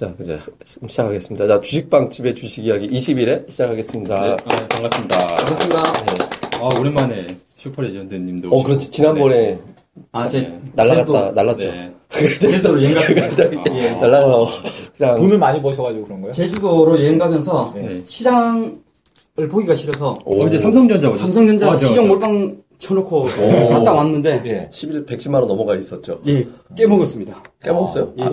자, 이제 시작하겠습니다. 자, 주식방집의 주식 이야기 20일에 시작하겠습니다. 네, 아, 반갑습니다. 반갑습니다. 네. 아, 오랜만에 슈퍼레전드님도. 어, 그렇지. 지난번에. 네. 아, 제 네. 날랐죠. 네. 제주도로 여행 가면서. 날라서. 돈을 많이 버셔가지고 그런 거예요? 제주도로 여행 가면서 네. 시장을 보기가 싫어서. 오. 이제 삼성전자 시정 몰빵 쳐놓고 갔다 왔는데. 예. 110만원 넘어가 있었죠. 예. 깨먹었습니다. 깨먹었어요? 예.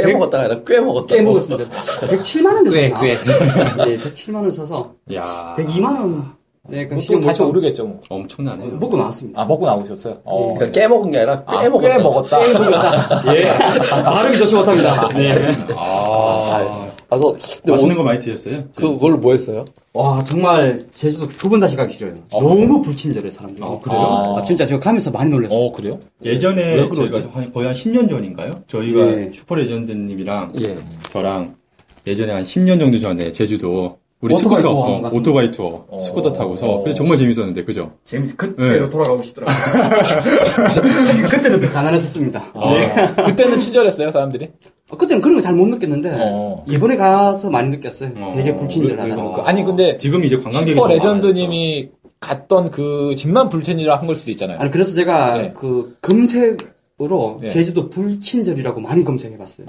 깨먹었다가 아니라 꽤 먹었다. 깨먹었습니다. 107만원 됐어요. 예, 107만원 쳐서. 야. 102만원. 네, 그러니까 또 다시 오르겠죠. 뭐. 엄청나네요. 먹고 나왔습니다. 아, 먹고 나오셨어요? 어. 그러니까 깨먹은 게 아니라 깨먹었다. 깨먹었다. 예. 발음이 좋지 못합니다. 네. 가서 맛있는 거 많이 드셨어요? 그걸로 뭐 했어요? 와, 정말 제주도 두 번 다시 가기 싫어요. 아, 너무 불친절해 사람들이. 아, 그래요? 아, 진짜 제가 가면서 많이 놀랐어요. 어, 그래요? 예전에 저희가 거의 한 10년 전인가요? 저희가 예. 슈퍼레전드님이랑 예. 저랑 예전에 한 10년 정도 전에 제주도 우리 오토바이 투어, 스쿠터 타고서. 그래서 정말 재밌었는데, 그죠? 그때로 네. 돌아가고 싶더라고요. 그때는 더 가난했었습니다. 아. 네. 그때는 친절했어요, 사람들이? 그때는 그런 거 잘 못 느꼈는데, 이번에 가서 많이 느꼈어요. 되게 불친절하다. 아니, 근데. 지금 이제 관광객이. 슈퍼 레전드님이 갔던 그 집만 불친절한 걸 수도 있잖아요. 아니, 그래서 제가 네. 그 검색으로 네. 제주도 불친절이라고 많이 검색해봤어요.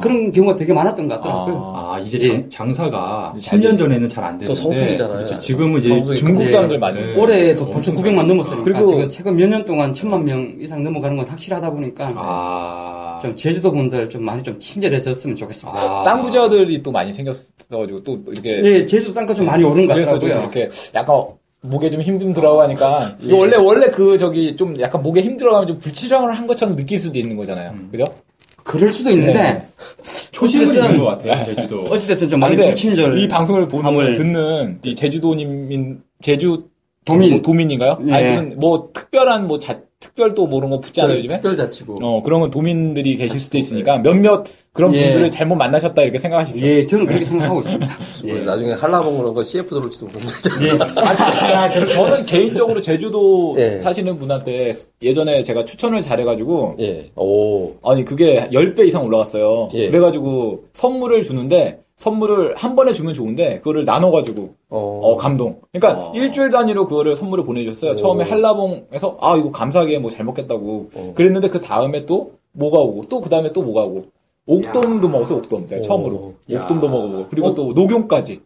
그런 경우가 되게 많았던 것 같더라고요. 이제 예. 장사가 10년 전에는 잘 안 됐는데 성수기잖아요. 그렇죠. 지금은 이제 중국 사람들 많이 올해도 벌써 900만 넘었으니까 그리고 지금 최근 몇 년 동안 1000만 명 이상 넘어가는 건 확실하다 보니까 좀 제주도 분들 좀 많이 좀 친절해졌으면 좋겠습니다. 땅 부자들이 또 많이 생겼어가지고 또 이렇게 네 제주도 땅값 좀 많이 오른 것 같더라고요. 이렇게 약간 목에 좀 힘 좀 들어가고 하니까 예. 원래 그 저기 좀 약간 목에 힘 들어가면 좀 불치정을 한 것처럼 느낄 수도 있는 거잖아요. 그죠? 그럴 수도 있는데 네. 초심을 잃은 것 같아요. 제주도 어찌됐든 좀 많이 불친절. 이 방송을 듣는 이 제주도민인 도민인가요? 네. 아니 무슨 뭐 특별한 특별도 모르는 거 붙지 않아요 요즘에? 특별자치구. 그런 건 도민들이 계실 수도 있으니까 몇몇 그런 예. 분들을 잘못 만나셨다 이렇게 생각하십시오. 예, 저는 그렇게 생각하고 있습니다. 예. 나중에 할라봉 그런 거 CF 들어올지도 모르겠어요. 예. 저는 개인적으로 제주도 예. 사시는 분한테 예전에 제가 추천을 잘해가지고 예. 오. 아니 그게 10배 이상 올라갔어요. 예. 그래가지고 선물을 주는데 선물을 한 번에 주면 좋은데 그거를 나눠가지고 감동. 그러니까 일주일 단위로 그거를 선물을 보내주셨어요. 처음에 한라봉에서 이거 감사하게 뭐 잘 먹겠다고 그랬는데 그 다음에 또 뭐가 오고 또 그 다음에 또 뭐가 오고 옥돔도 먹었어요. 옥돔 처음으로 옥돔도 먹어보고 그리고 또 녹용까지.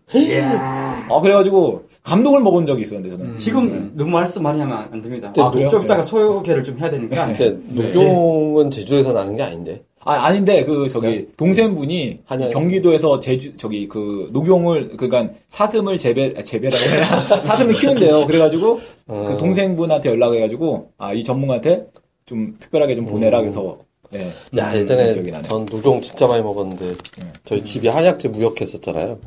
그래가지고 감동을 먹은 적이 있었는데 저는 지금 너무 말씀 많이 하면 안 됩니다. 좀 이따가 소요계를 좀 해야 되니까. 근데 녹용은 제주에서 나는 게 아닌데. 아닌데, 동생분이, 경기도에서 녹용을, 사슴을 재배라고 해야 사슴을 키운대요. 그래가지고, 그 동생분한테 연락해가지고, 이 전문가한테 좀 특별하게 좀 보내라. 그래서, 네. 야, 예전에, 전 녹용 진짜 많이 먹었는데, 저희 집이 한약재 무역했었잖아요.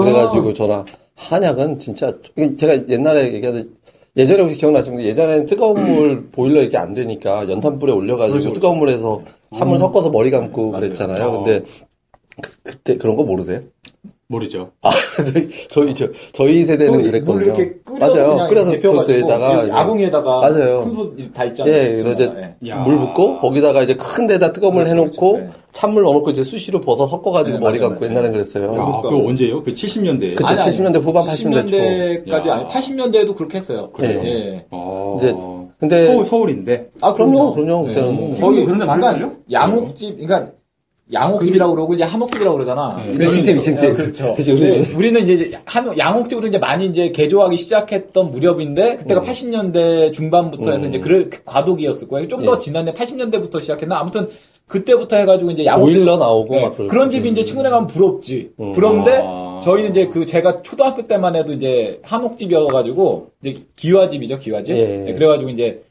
그래가지고, 저는 한약은 진짜, 제가 옛날에 얘기하던, 예전에 혹시 기억나시면 예전에는 뜨거운 물 보일러 이렇게 안 되니까 연탄불에 올려가지고 뜨거운 물에서 찬물 섞어서 머리 감고 그랬잖아요. 근데 그때 그런 거 모르세요? 모르죠. 저희 세대는 그랬거든요. 이렇게 맞아요. 끓여서 데다가 아궁이에다가 맞아요. 큰 솥 다 있잖아요. 예, 그래서 이제 물 붓고 거기다가 이제 큰 데다 뜨거운 물 해놓고 찬물 넣어놓고 이제 수시로 벗어 섞어가지고 머리 감고 옛날엔 그랬어요. 야, 그거 언제요? 그 70년대. 그쵸, 70년대 후반 80년대 초. 80년대에도 그렇게 했어요. 그래요. 예. 예. 이제 근데 서울인데. 아 그럼요. 그때는 거기 그런데 많나요? 양옥집, 그러니까. 양옥집이라고 그러고 이제 한옥집이라고 그러잖아. 네, 진짜. 그렇죠. 그치, 우리는 이제 양옥집으로 이제 많이 이제 개조하기 시작했던 무렵인데 그때가 80년대 중반부터 해서 이제 과도기였을 거예요. 좀 더 지난해 80년대부터 시작했나? 아무튼 그때부터 해가지고 이제 양옥집 보일러 나오고 막 그런 집이 이제 친구네 가면 부럽지. 부럽데 저희는 이제 제가 초등학교 때만 해도 이제 한옥집이어가지고 이제 기와집이죠. 네, 그래가지고 이제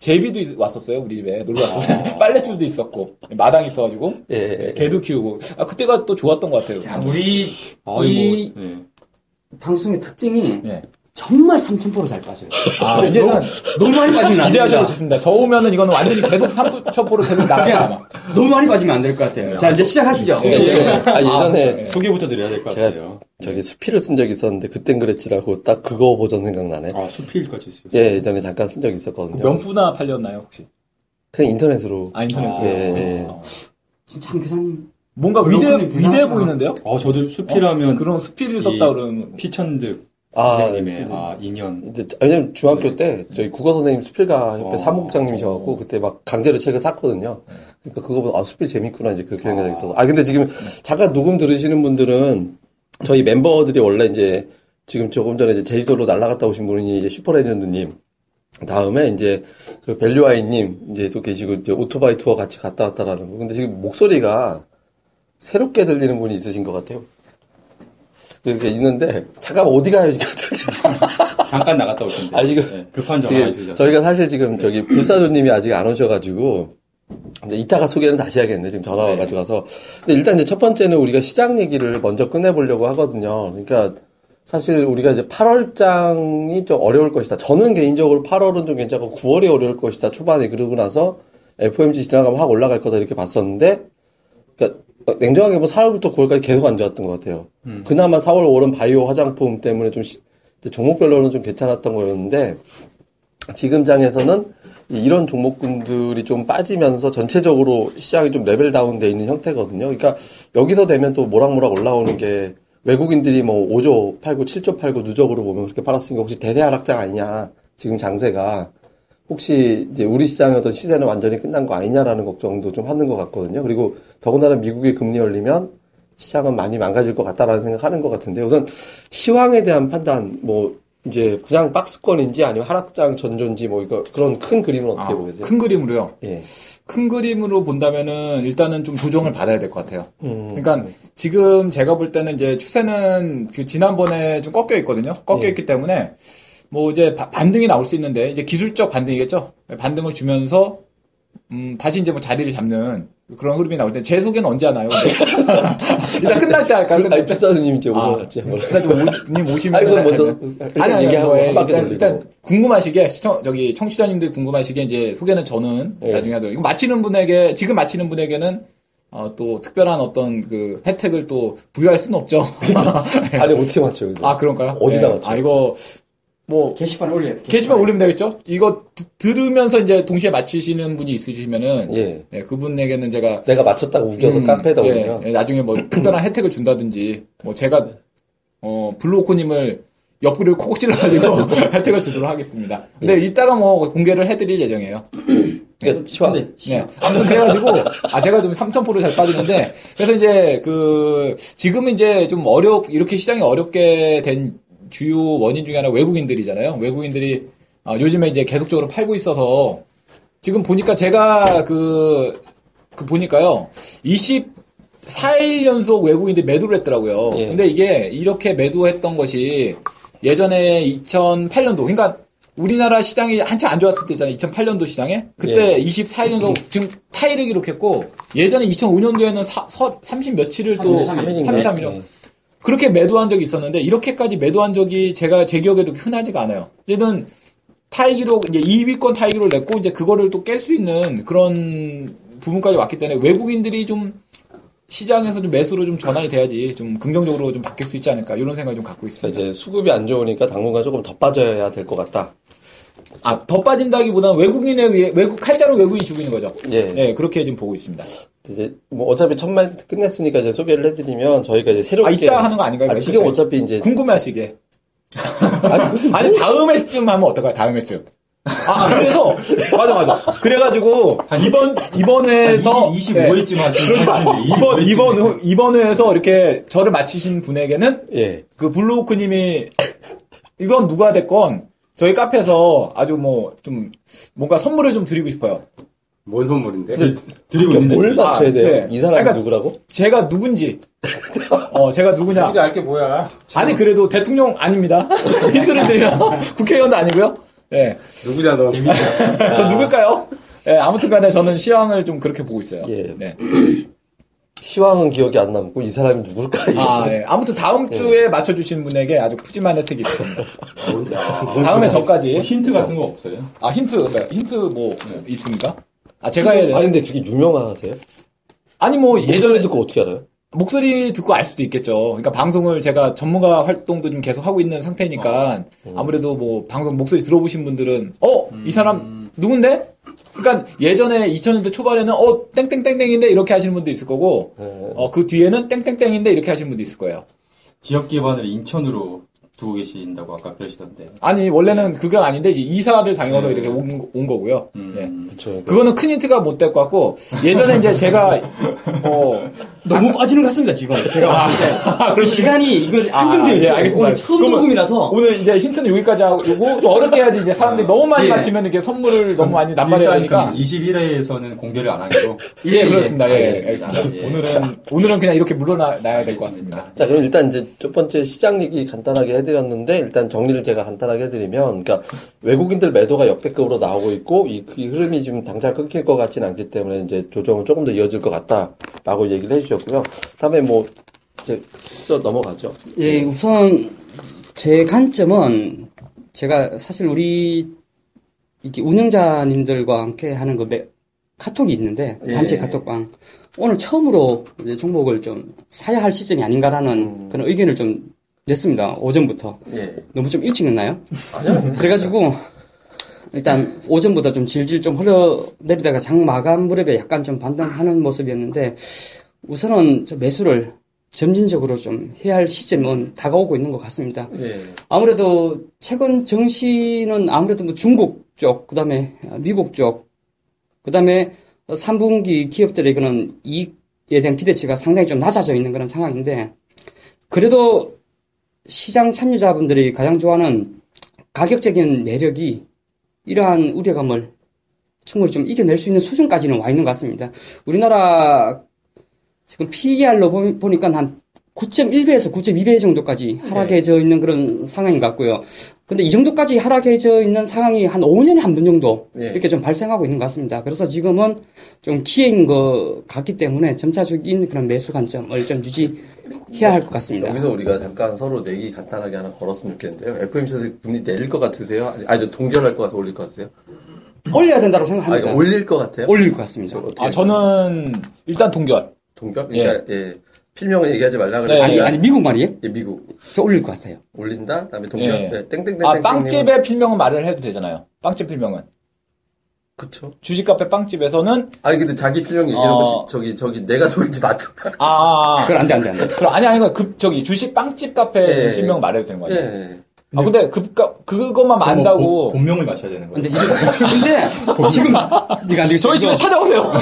제비도 왔었어요, 우리 집에. 놀러 왔어요. 빨랫줄도 있었고, 마당이 있어가지고, 개도 키우고. 그때가 또 좋았던 것 같아요. 야, 방송의 특징이, 정말 3000% 잘 빠져요. 이제는 너무 많이 빠지면 안 돼요. 기대하셔도 좋습니다. 저 오면은 이거는 완전히 계속 3000% 계속 나가요. 너무 많이 빠지면 안 될 것 같아요. 자, 이제 시작하시죠. 예전에 소개부터 드려야 될 것 같아요. 저기 수필을 쓴 적이 있었는데 그땐 그랬지라고 딱 그거 버전 생각나네. 아, 수필까지 쓰셨어요? 예, 예전에 잠깐 쓴 적이 있었거든요. 명부나 팔렸나요, 혹시? 그냥 인터넷으로. 인터넷으로. 진짜 한 교사님. 뭔가 위대해 보이는데요? 저도 수필하면 그런 수필을 썼다 그러는 피천득 선생님의 인연. 근데 왜냐면 중학교 때 저희 국어 선생님 수필가 협회 사무국장님이셔갖고 그때 막 강제로 책을 샀거든요. 그러니까 그거 보고 수필 재밌구나 이제 그렇게 생각이 있어서. 근데 지금 잠깐 녹음 들으시는 분들은 저희 멤버들이 원래 이제 지금 조금 전에 이제 제주도로 날아갔다 오신 분이 이제 슈퍼레전드님. 다음에 이제 그 밸류아이님 이제 또 계시고 이제 오토바이 투어 같이 갔다 왔다라는 거. 근데 지금 목소리가 새롭게 들리는 분이 있으신 것 같아요. 이렇게 있는데 잠깐 어디 가요 지금? 잠깐 나갔다 올 텐데. 지금 네, 급한 전화 있으셨어요. 저희가 사실 지금 네. 저기 불사조님이 아직 안 오셔가지고. 근데 이따가 소개는 다시 해야겠네. 지금 전화 와가지고 가서. 근데 일단 이제 첫 번째는 우리가 시장 얘기를 먼저 끝내보려고 하거든요. 그러니까. 사실 우리가 이제 8월장이 좀 어려울 것이다. 저는 개인적으로 8월은 좀 괜찮고 9월이 어려울 것이다. 초반에 그러고 나서 FOMC 지나가면 확 올라갈 거다 이렇게 봤었는데, 그러니까 냉정하게 보면 4월부터 9월까지 계속 안 좋았던 것 같아요. 그나마 4월, 5월은 바이오 화장품 때문에 좀 종목별로는 좀 괜찮았던 거였는데 지금 장에서는 이런 종목군들이 좀 빠지면서 전체적으로 시장이 좀 레벨 다운돼 있는 형태거든요. 그러니까 여기서 되면 또 모락모락 올라오는 게 외국인들이 뭐 5조 팔고 7조 팔고 누적으로 보면 그렇게 팔았으니까 혹시 대대 하락장 아니냐 지금 장세가 혹시 이제 우리 시장의 어떤 시세는 완전히 끝난 거 아니냐라는 걱정도 좀 하는 것 같거든요. 그리고 더군다나 미국이 금리 올리면 시장은 많이 망가질 것 같다라는 생각하는 것 같은데 우선 시황에 대한 판단 뭐 이제 그냥 박스권인지 아니면 하락장 전조인지 뭐 이거 그런 큰 그림은 어떻게 보게 돼요? 큰 그림으로요. 예. 큰 그림으로 본다면은 일단은 좀 조정을 받아야 될 것 같아요. 그러니까 지금 제가 볼 때는 이제 추세는 지난번에 좀 꺾여 있거든요. 꺾여 있기 때문에 뭐 이제 반등이 나올 수 있는데 이제 기술적 반등이겠죠. 반등을 주면서 다시 이제 뭐 자리를 잡는 그런 흐름이 나올 때 제 소개는 언제 하나요? 일단 끝날 때 할까요? 끝날 때. 부사님 이제 오셨죠. 부사님 오시면. 일단 궁금하시게 청취자님들 궁금하시게 이제 소개는 저는 나중에 하도록. 이거 마치는 분에게 지금 마치는 분에게는 또 특별한 어떤 그 혜택을 또 부여할 수는 없죠. 아니 어떻게 맞춰요? 이거? 그런가요? 어디다 맞춰요? 이거. 뭐 게시판에 올려야 돼. 게시판 올리면 되겠죠? 이거 들으면서 이제 동시에 맞히시는 분이 있으시면은 예, 그분에게는 제가 내가 맞췄다고 우겨서 카페에다 올리면 나중에 뭐 특별한 혜택을 준다든지 뭐 제가 블루오코님을 옆구리를 콕 찔러가지고 혜택을 주도록 하겠습니다. 근데 이따가 뭐 공개를 해드릴 예정이에요. 그래가지고 제가 좀 3,000% 잘 빠지는데 그래서 이제 그 지금은 이제 좀 이렇게 시장이 어렵게 된 주요 원인 중에 하나 외국인들이잖아요. 외국인들이 요즘에 이제 계속적으로 팔고 있어서 지금 보니까 제가 그 보니까요 24일 연속 외국인들이 매도를 했더라고요. 근데 이게 이렇게 매도했던 것이 예전에 2008년도 그러니까 우리나라 시장이 한참 안 좋았을 때잖아요. 2008년도 시장에 그때 24일 연속 지금 타이를 기록했고 예전에 2005년도에는 30 며칠을 또 33일이요. 그렇게 매도한 적이 있었는데 이렇게까지 매도한 적이 제 기억에도 흔하지가 않아요. 이제는 타이 기록 이제 2위권 타이 기록을 냈고 이제 그거를 또 깰 수 있는 그런 부분까지 왔기 때문에 외국인들이 좀 시장에서 좀 매수로 좀 전환이 돼야지 좀 긍정적으로 좀 바뀔 수 있지 않을까 이런 생각을 좀 갖고 있습니다. 이제 수급이 안 좋으니까 당분간 조금 더 빠져야 될 것 같다. 더 빠진다기보다는 외국인에 의해 칼자루 외국인이 주고 있는 거죠. 예, 그렇게 지금 보고 있습니다. 이제 뭐 어차피 첫말 끝냈으니까 이제 소개를 해드리면 저희가 이제 새롭게 이따 하는 거 아닌가요? 지금 어차피 이제 궁금해하시게 다음 회쯤 하면 어떨까요? 다음 회쯤 그래서 맞아 그래가지고 이번 회에서 25회쯤 하시는 이번 회에서 이렇게 저를 마치신 분에게는 그 블루오크님이 이건 누가 됐건 저희 카페에서 아주 뭐 좀 뭔가 선물을 좀 드리고 싶어요. 뭔 선물인데? 드리고 있는데. 뭘 맞춰야 돼요? 이 사람이 그러니까 누구라고? 제가 누군지. 제가 누구냐. 누군지 알게 뭐야. 아니, 그래도 대통령 아닙니다. 힌트를 드리면 국회의원도 아니고요. 누구냐, 너. 재밌다. 저 누굴까요? 아무튼 간에 저는 시황을 좀 그렇게 보고 있어요. 시황은 기억이 안 남고, 이 사람이 누굴까? 아무튼 다음 주에 맞춰주신 분에게 아주 푸짐한 혜택이 있습니다. 다음에 저까지. 힌트 같은 거 없어요? 힌트 있습니까? 제가 해야 돼요. 근데 되게 유명하세요? 아니, 뭐, 예전에 듣고 어떻게 알아요? 목소리 듣고 알 수도 있겠죠. 그러니까 방송을 제가 전문가 활동도 좀 계속 하고 있는 상태니까 아무래도 뭐, 방송 목소리 들어보신 분들은, 이 사람 누군데? 그러니까 예전에 2000년대 초반에는 땡땡땡땡인데 이렇게 하시는 분도 있을 거고, 그 뒤에는 땡땡땡인데 이렇게 하시는 분도 있을 거예요. 지역 기반을 인천으로 두고 계신다고 아까 그러시던데. 아니, 원래는 그건 아닌데, 이제 이사를 당해서 이렇게 온 거고요. 네. 그쵸, 네. 그거는 큰 힌트가 못 될 것 같고, 예전에 이제 제가, 너무 빠지는 것 같습니다, 지금. 제가 봤을 때. 시간이, 이건 한정되어 있어요. 알겠습니다. 오늘 처음 녹음이라서. 오늘 이제 힌트는 여기까지 하고, 또 어렵게 해야지 이제 사람들이 너무 많이 맞히면 이렇게 선물을 너무 많이 남발해야 하니까. 21회에서는 공개를 안 하기로. 예, 그렇습니다. 알겠습니다. 오늘은 그냥 이렇게 물러나야 될 것 같습니다. 자, 그럼 일단 이제 첫 번째 시장 얘기 간단하게 해드렸는데, 일단 정리를 제가 간단하게 해드리면, 그러니까 외국인들 매도가 역대급으로 나오고 있고, 이 흐름이 지금 당장 끊길 것 같진 않기 때문에 이제 조정은 조금 더 이어질 것 같다라고 얘기를 해주셨고요. 다음에 뭐 이제 넘어가죠. 예, 우선 제 관점은 제가 사실 우리 이렇게 운영자님들과 함께 하는 거 카톡이 있는데 단체 카톡방 오늘 처음으로 이제 종목을 좀 사야 할 시점이 아닌가라는 그런 의견을 좀 냈습니다. 오전부터. 예. 너무 좀 일찍 냈나요? 아니요. 그래가지고, 일단, 오전보다 좀 질질 좀 흘러내리다가 장 마감 무렵에 약간 좀 반등하는 모습이었는데, 우선은 저 매수를 점진적으로 좀 해야 할 시점은 다가오고 있는 것 같습니다. 예. 아무래도, 최근 정시는 아무래도 뭐 중국 쪽, 그 다음에 미국 쪽, 그 다음에 3분기 기업들에게는 이익에 대한 기대치가 상당히 좀 낮아져 있는 그런 상황인데, 그래도, 시장 참여자분들이 가장 좋아하는 가격적인 내력이 이러한 우려감을 충분히 좀 이겨낼 수 있는 수준까지는 와 있는 것 같습니다. 우리나라 지금 PER로 보니까 한 9.1배에서 9.2배 정도까지 하락해져 있는 그런 상황인 것 같고요. 근데 이 정도까지 하락해져 있는 상황이 한 5년에 한 번 정도 이렇게 좀 발생하고 있는 것 같습니다. 그래서 지금은 좀 기회인 것 같기 때문에 점차적인 그런 매수 관점을 좀 유지해야 할 것 같습니다. 여기서 우리가 잠깐 서로 내기 간단하게 하나 걸었으면 좋겠는데요. FOMC에서 금리 내릴 것 같으세요? 아니, 동결할 것 같아요? 올릴 것 같으세요? 올려야 된다고 생각합니다. 올릴 것 같아요? 올릴 것 같습니다. 저는 일단 동결. 동결? 그러니까, 필명은 얘기하지 말라 그랬어요. 아니 미국 말이에요? 예, 미국. 저 올릴 것 같아요. 올린다? 그다음에 동결. 네, 땡땡땡. 아, 빵집의 필명은 말을 해도 되잖아요. 빵집 필명은. 그렇죠. 주식 카페 빵집에서는 아니 근데 자기 필명 얘기하는 거 저기 내가 저기인지 맞춰. 그걸 안 돼. 그럼 아니 그 저기 주식 빵집 카페 필명 말해도 되는 거예요. 예. 아 근데 그것만 안다고 본명을 맞춰야 되는 거예요. 근데 지금 네가 저희 집에 찾아오세요.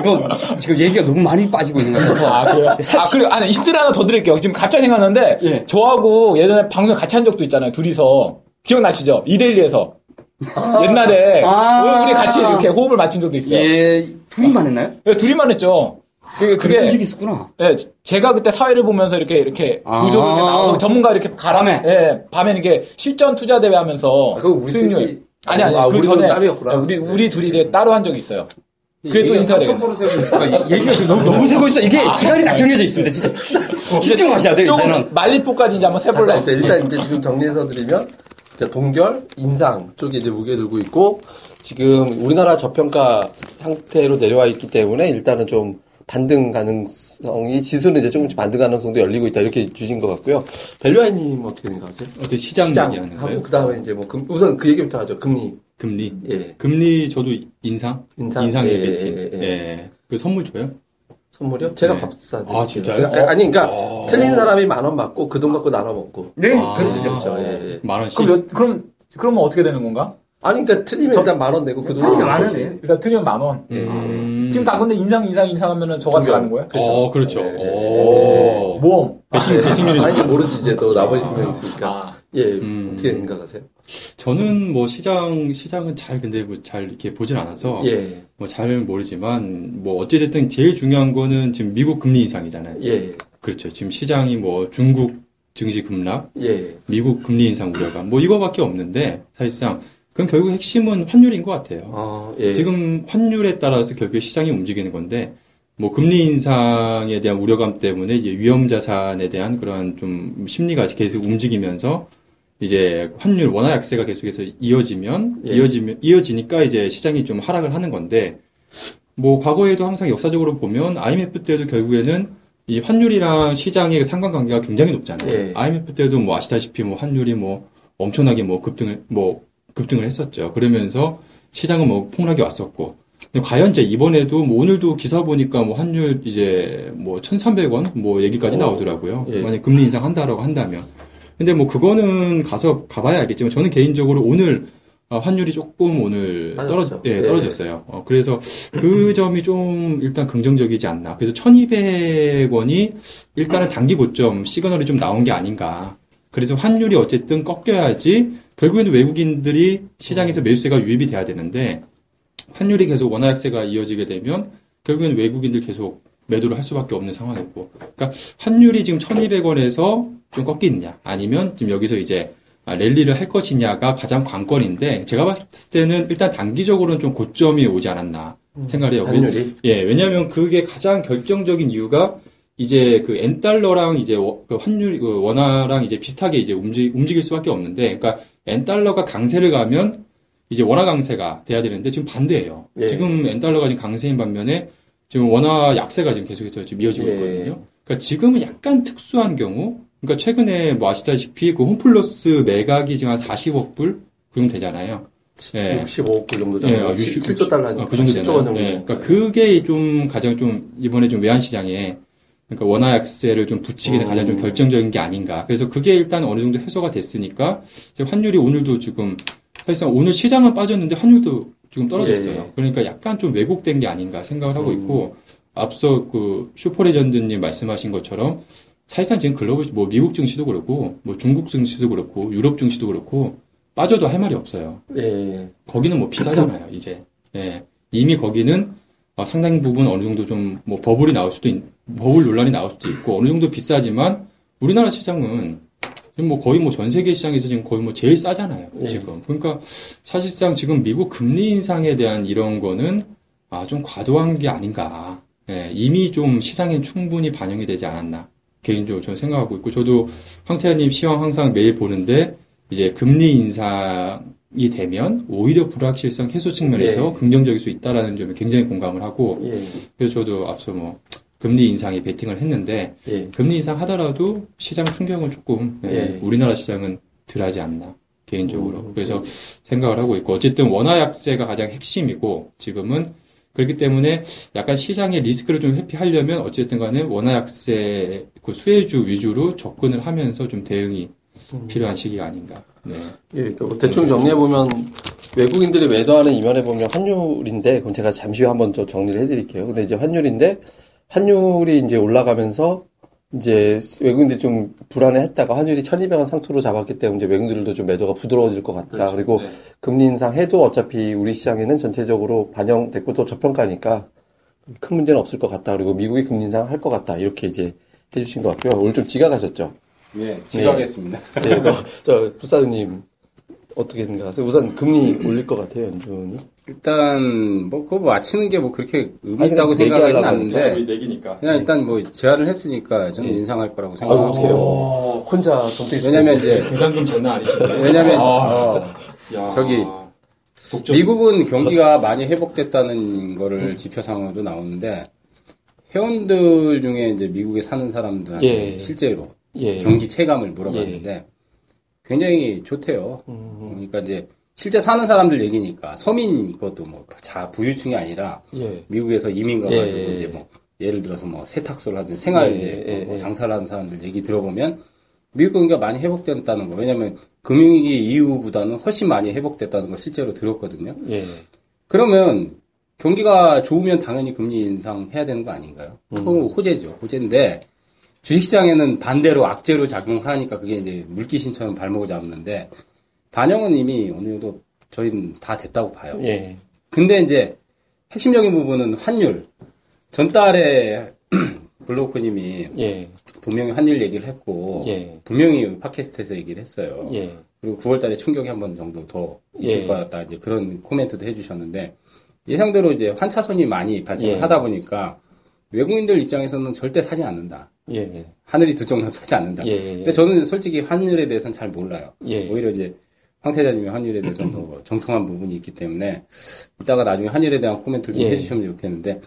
이거 지금 얘기가 너무 많이 빠지고 있는 것 같아서. 그리고 아니 힌트를 하나 더 드릴게요. 지금 갑자기 생각났는데 저하고 예전에 방송 같이 한 적도 있잖아요. 둘이서 기억나시죠? 이데일리에서 옛날에 우리 같이 이렇게 호흡을 맞춘 적도 있어요. 예, 둘이만 했나요? 네, 둘이만 했죠. 그게 끈질이 있었구나. 예, 제가 그때 사회를 보면서 이렇게 구조로 이렇게 나와서 전문가 이렇게 가라매. 예, 밤에 이렇게 실전 투자 대회 하면서. 그거 우리 수익률. 아니, 우리 전에 따로였구나. 우리 둘이 이게 따로 한 적이 있어요. 그게 또 인사돼요. 얘기가 지금 너무 세고 있어. 이게 시간이 딱 정해져 있습니다. 진짜 집중하셔야 돼요. 이제는 말리포까지 이제 한번 세볼라 했대. 일단 이제 지금 정리해서 드리면 동결, 인상 쪽에 이제 무게 들고 있고 지금 우리나라 저평가 상태로 내려와 있기 때문에 일단은 좀 반등 가능성이 지수는 이제 조금씩 반등 가능성도 열리고 있다 이렇게 주신 것 같고요. 밸류아이님 어떻게 생각하세요? 어떻게 시장 얘기하는 거예요? 그다음에 이제 뭐 우선 그 얘기부터 하죠. 금리. 예. 금리 저도 인상 얘기했지. 예. 그 선물 줘요? 선물이요? 제가 밥 사드릴게요. 진짜요? 아니, 그러니까 틀린 사람이 10,000원 받고 그 돈 갖고 나눠 먹고. 네, 그렇죠. 예. 10,000원씩. 그러면 어떻게 되는 건가? 아니, 그러니까 틀리면 일단 10,000원 내고 그 돈. 일단 틀리면 10,000원. 지금 다 근데 인상하면은 저가 들어가는 거야? 그렇죠. 그렇죠. 모험. 배팅률이. 아니, 모르지, 이제 또 나머지 두 명 있으니까. 어떻게 생각하세요? 저는 뭐 시장은 잘 이렇게 보진 않아서. 뭐 잘 모르지만, 뭐 어찌됐든 제일 중요한 거는 지금 미국 금리 인상이잖아요. 예. 그렇죠. 지금 시장이 뭐 중국 증시 급락. 미국 금리 인상 우려감. 뭐 이거밖에 없는데, 사실상. 그럼 결국 핵심은 환율인 것 같아요. 지금 환율에 따라서 결국 시장이 움직이는 건데, 뭐 금리 인상에 대한 우려감 때문에 이제 위험 자산에 대한 그런 좀 심리가 계속 움직이면서 이제 환율 원화 약세가 계속해서 이어지니까 이제 시장이 좀 하락을 하는 건데, 뭐 과거에도 항상 역사적으로 보면 IMF 때도 결국에는 이 환율이랑 시장의 상관관계가 굉장히 높잖아요. IMF 때도 뭐 아시다시피 뭐 환율이 뭐 엄청나게 급등을 했었죠. 그러면서 시장은 뭐 폭락이 왔었고. 근데 과연 이제 이번에도 뭐 오늘도 기사 보니까 뭐 환율 이제 뭐 1,300원 뭐 얘기까지 나오더라고요. 예. 만약 금리 인상 한다라고 한다면. 근데 뭐 그거는 가봐야 알겠지만 저는 개인적으로 오늘 환율이 조금 오늘 떨어졌어요. 그래서 그 점이 좀 일단 긍정적이지 않나. 그래서 1,200원이 일단은 단기 고점 시그널이 좀 나온 게 아닌가. 그래서 환율이 어쨌든 꺾여야지 결국에는 외국인들이 시장에서 매수세가 유입이 돼야 되는데 환율이 계속 원화 약세가 이어지게 되면 결국에는 외국인들 계속 매도를 할 수밖에 없는 상황이고. 그러니까 환율이 지금 1,200원에서 좀 꺾이느냐 아니면 지금 여기서 이제 랠리를 할 것이냐가 가장 관건인데 제가 봤을 때는 일단 단기적으로는 좀 고점이 오지 않았나 생각해요. 환율이? 예, 왜냐하면 그게 가장 결정적인 이유가 이제 그 엔달러랑 이제 환율 그 원화랑 이제 비슷하게 이제 움직일 수밖에 없는데, 그러니까 엔달러가 강세를 가면 이제 원화 강세가 돼야 되는데 지금 반대예요. 예. 지금 엔달러가 지금 강세인 반면에 지금 원화 약세가 지금 계속해서 지금 이어지고 있거든요. 그러니까 지금은 약간 특수한 경우. 그러니까 최근에 뭐 아시다시피 그 홈플러스 매각이 지금 한 40억 불 그 정도 되잖아요. 65억 불 정도잖아요. 67조 달러니까 그 정도 되잖아요. 네. 그러니까 그게 좀 가장 좀 이번에 좀 외환 시장에 그러니까 원화 약세를 좀 붙이게 된 가장 좀 결정적인 게 아닌가. 그래서 그게 일단 어느 정도 해소가 됐으니까 이제 환율이 오늘도 지금 사실상 오늘 시장은 빠졌는데 환율도 지금 떨어졌어요. 예. 그러니까 약간 좀 왜곡된 게 아닌가 생각을 하고 있고 앞서 그 슈퍼레전드님 말씀하신 것처럼. 사실상 지금 글로벌, 뭐, 미국 증시도 그렇고, 뭐, 중국 증시도 그렇고, 유럽 증시도 그렇고, 빠져도 할 말이 없어요. 예. 거기는 뭐, 비싸잖아요, 이제. 예. 이미 거기는 상당 부분 어느 정도 좀, 뭐, 버블 논란이 나올 수도 있고, 어느 정도 비싸지만, 우리나라 시장은 지금 뭐, 거의 뭐, 전 세계 시장에서 지금 거의 뭐, 제일 싸잖아요, 지금. 예. 그러니까, 사실상 지금 미국 금리 인상에 대한 이런 거는, 좀 과도한 게 아닌가. 예. 이미 좀 시장에 충분히 반영이 되지 않았나. 개인적으로 저는 생각하고 있고, 저도 황태현님 시황 항상 매일 보는데, 이제 금리 인상이 되면 오히려 불확실성 해소 측면에서 긍정적일 수 있다라는 점에 굉장히 공감을 하고, 그래서 저도 앞서 뭐, 금리 인상에 베팅을 했는데, 금리 인상 하더라도 시장 충격은 조금, 우리나라 시장은 덜하지 않나, 개인적으로. 그래서 생각을 하고 있고, 어쨌든 원화 약세가 가장 핵심이고, 지금은 그렇기 때문에 약간 시장의 리스크를 좀 회피하려면 어쨌든 간에 원화 약세 그 수혜주 위주로 접근을 하면서 좀 대응이 필요한 시기가 아닌가. 네. 예, 대충 정리해보면 외국인들이 매도하는 이면에 보면 환율인데, 그럼 제가 잠시 후에 한번 더 정리를 해드릴게요. 근데 이제 환율인데, 환율이 이제 올라가면서 이제 외국인들이 좀 불안해했다가 환율이 1,200원 상투로 잡았기 때문에 이제 외국인들도 좀 매도가 부드러워질 것 같다. 그렇죠. 그리고 네. 금리 인상해도 어차피 우리 시장에는 전체적으로 반영됐고 또 저평가니까 큰 문제는 없을 것 같다. 그리고 미국이 금리 인상할 것 같다. 이렇게 이제 해주신 것 같고요. 오늘 좀 지각하셨죠? 예, 지각했습니다. 네, 네. 저 부사장님 어떻게 생각하세요? 우선 금리 올릴 것 같아요, 연준이? 일단 뭐 그거 맞히는 게 뭐 그렇게 의미 있다고 생각하진 않는데 그냥 일단 뭐 제안을 했으니까 저는 인상할 거라고 생각해요. 혼자 왜냐면 이제 공장금 장난 아니신데. 왜냐면 저기 미국은 경기가 많이 회복됐다는 거를 지표상으로도 나오는데 회원들 중에 이제 미국에 사는 사람들한테 실제로 경기 체감을 물어봤는데 굉장히 좋대요. 그러니까 이제 실제 사는 사람들 얘기니까 서민 그것도 뭐 자 부유층이 아니라 미국에서 이민 가가지고 이제 뭐 예를 들어서 뭐 세탁소를 하든 생활 뭐 장사를 하는 사람들 얘기 들어보면 미국 경기가 많이 회복됐다는 거. 왜냐하면 금융위기 이후보다는 훨씬 많이 회복됐다는 걸 실제로 들었거든요. 그러면 경기가 좋으면 당연히 금리 인상해야 되는 거 아닌가요? 호재죠. 호재인데. 주식시장에는 반대로 악재로 작용을 하니까 그게 이제 물귀신처럼 발목을 잡는데 반영은 이미 어느 정도 저희는 다 됐다고 봐요. 근데 이제 핵심적인 부분은 환율. 전달에 블로코님이 분명히 환율 얘기를 했고 분명히 팟캐스트에서 얘기를 했어요. 그리고 9월달에 충격이 한 번 정도 더 있을 것 같다. 이제 그런 코멘트도 해주셨는데 예상대로 이제 환차손이 많이 발생을 하다 보니까 외국인들 입장에서는 절대 사지 않는다. 하늘이 두 종류 사지 않는다. 근데 저는 솔직히 환율에 대해서는 잘 몰라요. 오히려 이제 황태자님의 환율에 대해서 뭐 정통한 부분이 있기 때문에 이따가 나중에 환율에 대한 코멘트를 좀 해주시면 좋겠는데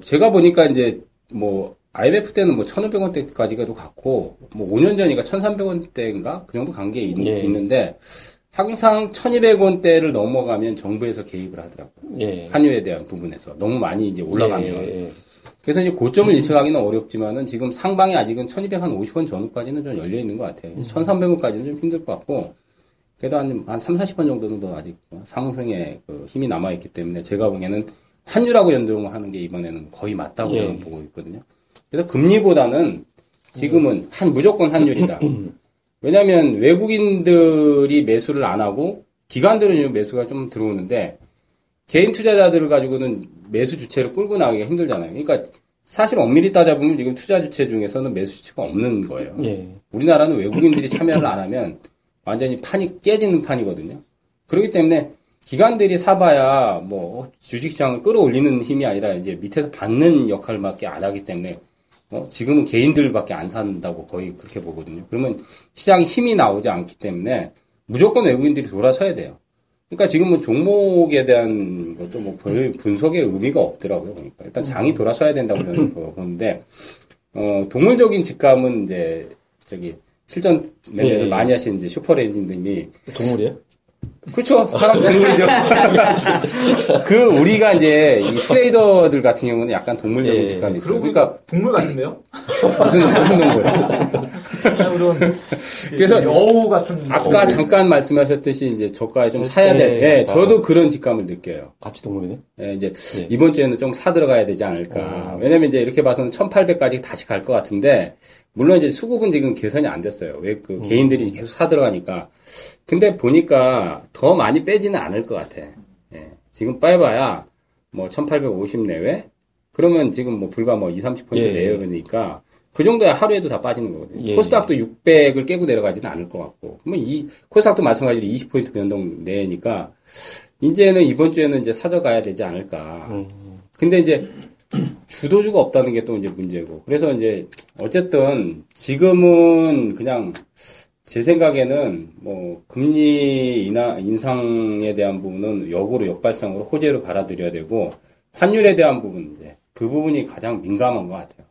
제가 보니까 이제 뭐 IMF 때는 뭐 1,500원대까지도 갔고 뭐 5년 전이니까 1,300원대인가 그 정도 간 게 있는데 항상 1,200원대를 넘어가면 정부에서 개입을 하더라고요. 예. 한유에 대한 부분에서. 너무 많이 이제 올라가면. 예. 그래서 이제 고점을 인식하기는 어렵지만은 지금 상방이 아직은 1,250원 전후까지는 좀 열려있는 것 같아요. 1,300원까지는 좀 힘들 것 같고, 그래도 한 3, 40원 정도는 더 아직 상승에 그 힘이 남아있기 때문에 제가 보기에는 환율하고 연동하는 게 이번에는 거의 맞다고 저는 예. 보고 있거든요. 그래서 금리보다는 지금은 무조건 환율이다. 왜냐면 외국인들이 매수를 안 하고 기관들은 매수가 좀 들어오는데 개인 투자자들을 가지고는 매수 주체를 끌고 나가기가 힘들잖아요. 그러니까 사실 엄밀히 따져보면 지금 투자 주체 중에서는 매수 주체가 없는 거예요. 예. 우리나라는 외국인들이 참여를 안 하면 완전히 판이 깨지는 판이거든요. 그렇기 때문에 기관들이 사봐야 뭐 주식시장을 끌어올리는 힘이 아니라 이제 밑에서 받는 역할밖에 안 하기 때문에 지금은 개인들밖에 안 산다고 거의 그렇게 보거든요. 그러면 시장에 힘이 나오지 않기 때문에 무조건 외국인들이 돌아서야 돼요. 그러니까 지금은 종목에 대한 것도 뭐 분석의 의미가 없더라고요. 그러니까 일단 장이 돌아서야 된다고 저는 보는데, 동물적인 직감은 이제 저기 실전 매매를 예. 많이 하시는 이제 슈퍼레인지님이 동물이요? 그렇죠. 사람 동물이죠. 그 우리가 이제 이 트레이더들 같은 경우는 약간 동물적인 예. 직감이 있어요. 그러니까 동물 같은데요? 무슨 동물? 그래서 여우 같은 아까 잠깐 말씀하셨듯이 이제 저가에 좀 사야 돼. 예, 네, 저도 그런 직감을 느껴요. 같이 동물이네. 예, 이제 네. 이번 주에는 좀 사 들어가야 되지 않을까. 왜냐면 이제 이렇게 봐서는 1,800까지 다시 갈 것 같은데 물론 이제 수급은 지금 개선이 안 됐어요. 왜 그 개인들이 계속 사 들어가니까. 근데 보니까 더 많이 빼지는 않을 것 같아. 예, 지금 빼봐야 뭐 1,850 내외. 그러면 지금 뭐 불과 뭐 20-30% 예. 내외니까. 그 정도야 하루에도 다 빠지는 거거든요. 예. 코스닥도 600을 깨고 내려가지는 않을 것 같고. 그러면 코스닥도 마찬가지로 20포인트 변동 내니까, 이제는 이번 주에는 이제 사져가야 되지 않을까. 근데 이제, 주도주가 없다는 게 또 이제 문제고. 그래서 이제, 어쨌든, 지금은 그냥, 제 생각에는, 뭐, 금리 인상에 대한 부분은 역으로 역발상으로 호재로 받아들여야 되고, 환율에 대한 부분, 이제, 그 부분이 가장 민감한 것 같아요.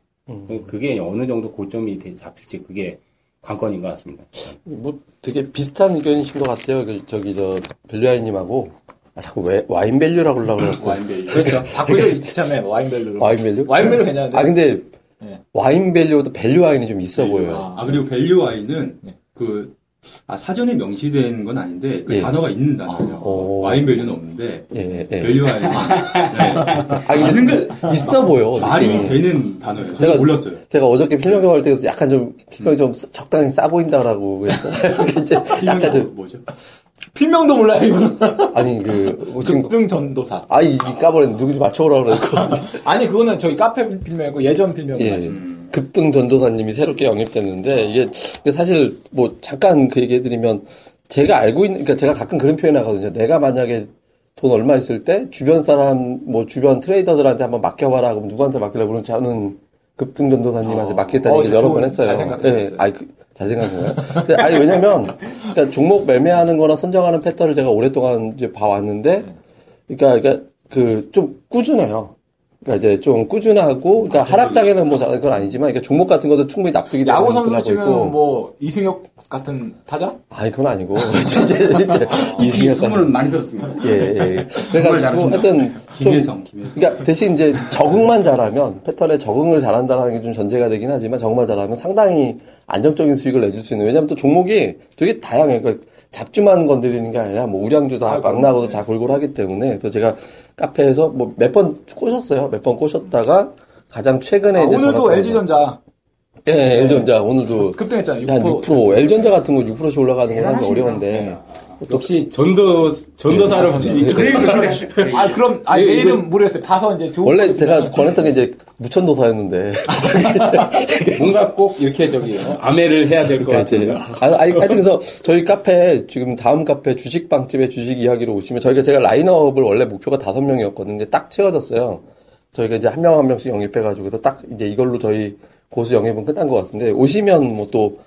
그게 어느 정도 고점이 잡힐지 그게 관건인 것 같습니다. 뭐 되게 비슷한 의견이신 것 같아요. 밸류아이님하고 자꾸 와인밸류라고 하려고 그러고 와인밸류 그렇죠. 바꾸죠 이참에 와인밸류. 와인밸류 괜찮은데. 아 근데 네. 와인밸류도 밸류아이는 좀 있어 보여요. 아 그리고 밸류아이는 네. 사전에 명시된 건 아닌데 그 예. 단어가 있는 단어예요. 와인 밸류는 없는데 밸류와인. 근데 있어 보여. 말이 되는 단어예요. 제가 몰랐어요. 제가 어저께 필명점 할 때 약간 좀 필명 좀 적당히 싸 보인다라고 그랬잖아요. 이제 약간 좀 뭐죠? 필명도 몰라요 이거는. 아니 급등 전도사. 아이 까버렸는데 누구지 맞춰오라고 그랬고. 아니 그거는 저희 카페 필명이고 예전 필명까지. 급등 전도사님이 새롭게 영입됐는데, 이게 사실, 뭐, 잠깐 그 얘기해드리면, 제가 알고 있는, 그러니까 제가 가끔 그런 표현 하거든요. 내가 만약에 돈 얼마 있을 때, 주변 사람, 뭐, 주변 트레이더들한테 한번 맡겨봐라. 그럼 누구한테 맡기려고 그런지 않은 급등 전도사님한테 맡겠다는 얘기를 여러 번 했어요. 네, 잘 생각해요. 아니, 왜냐면, 그러니까 종목 매매하는 거나 선정하는 패턴을 제가 오랫동안 이제 봐왔는데, 그러니까 좀 꾸준해요. 그러니까 이제 좀 꾸준하고, 그러니까 하락장에는 뭐 다른 건 아니지만, 그러니까 종목 같은 것도 충분히 납득이 되고. 야구 선수 치면 뭐 이승엽 같은 타자? 아니 그건 아니고. 이승엽 선물은 많이 들었습니다. 예. 그러니까 하여튼 김혜성. 그러니까 대신 이제 적응만 잘하면 패턴에 적응을 잘한다는 게 좀 전제가 되긴 하지만 적응만 잘하면 상당히 안정적인 수익을 내줄 수 있는. 왜냐하면 또 종목이 되게 다양해요. 그러니까 잡주만 건드리는 게 아니라, 뭐, 우량주 다 막 나고도 다 골고루 하기 때문에, 그래서 제가 카페에서 뭐 몇 번 꼬셨다가, 가장 최근에 이제. 오늘도 LG전자. 예, LG전자. 오늘도. 급등했잖아요. 6%. 한 6%. LG전자 같은 거 6%씩 올라가는 건 사실 어려운데. 역시 전도사를 붙이니까. 내일은 모르겠어요. 봐서 이제 좋은. 원래 제가 권했던 게 이제 무천도사였는데. 뭔가 꼭 이렇게 아매를 해야 될 것 같은데. 하여튼 그래서 저희 카페, 지금 다음 카페 주식방집에 주식 이야기로 오시면 제가 라인업을 원래 목표가 5명이었거든요. 딱 채워졌어요. 저희가 이제 한 명씩 영입해가지고서 딱 이제 이걸로 저희 고수 영입은 끝난 것 같은데, 오시면 뭐 또,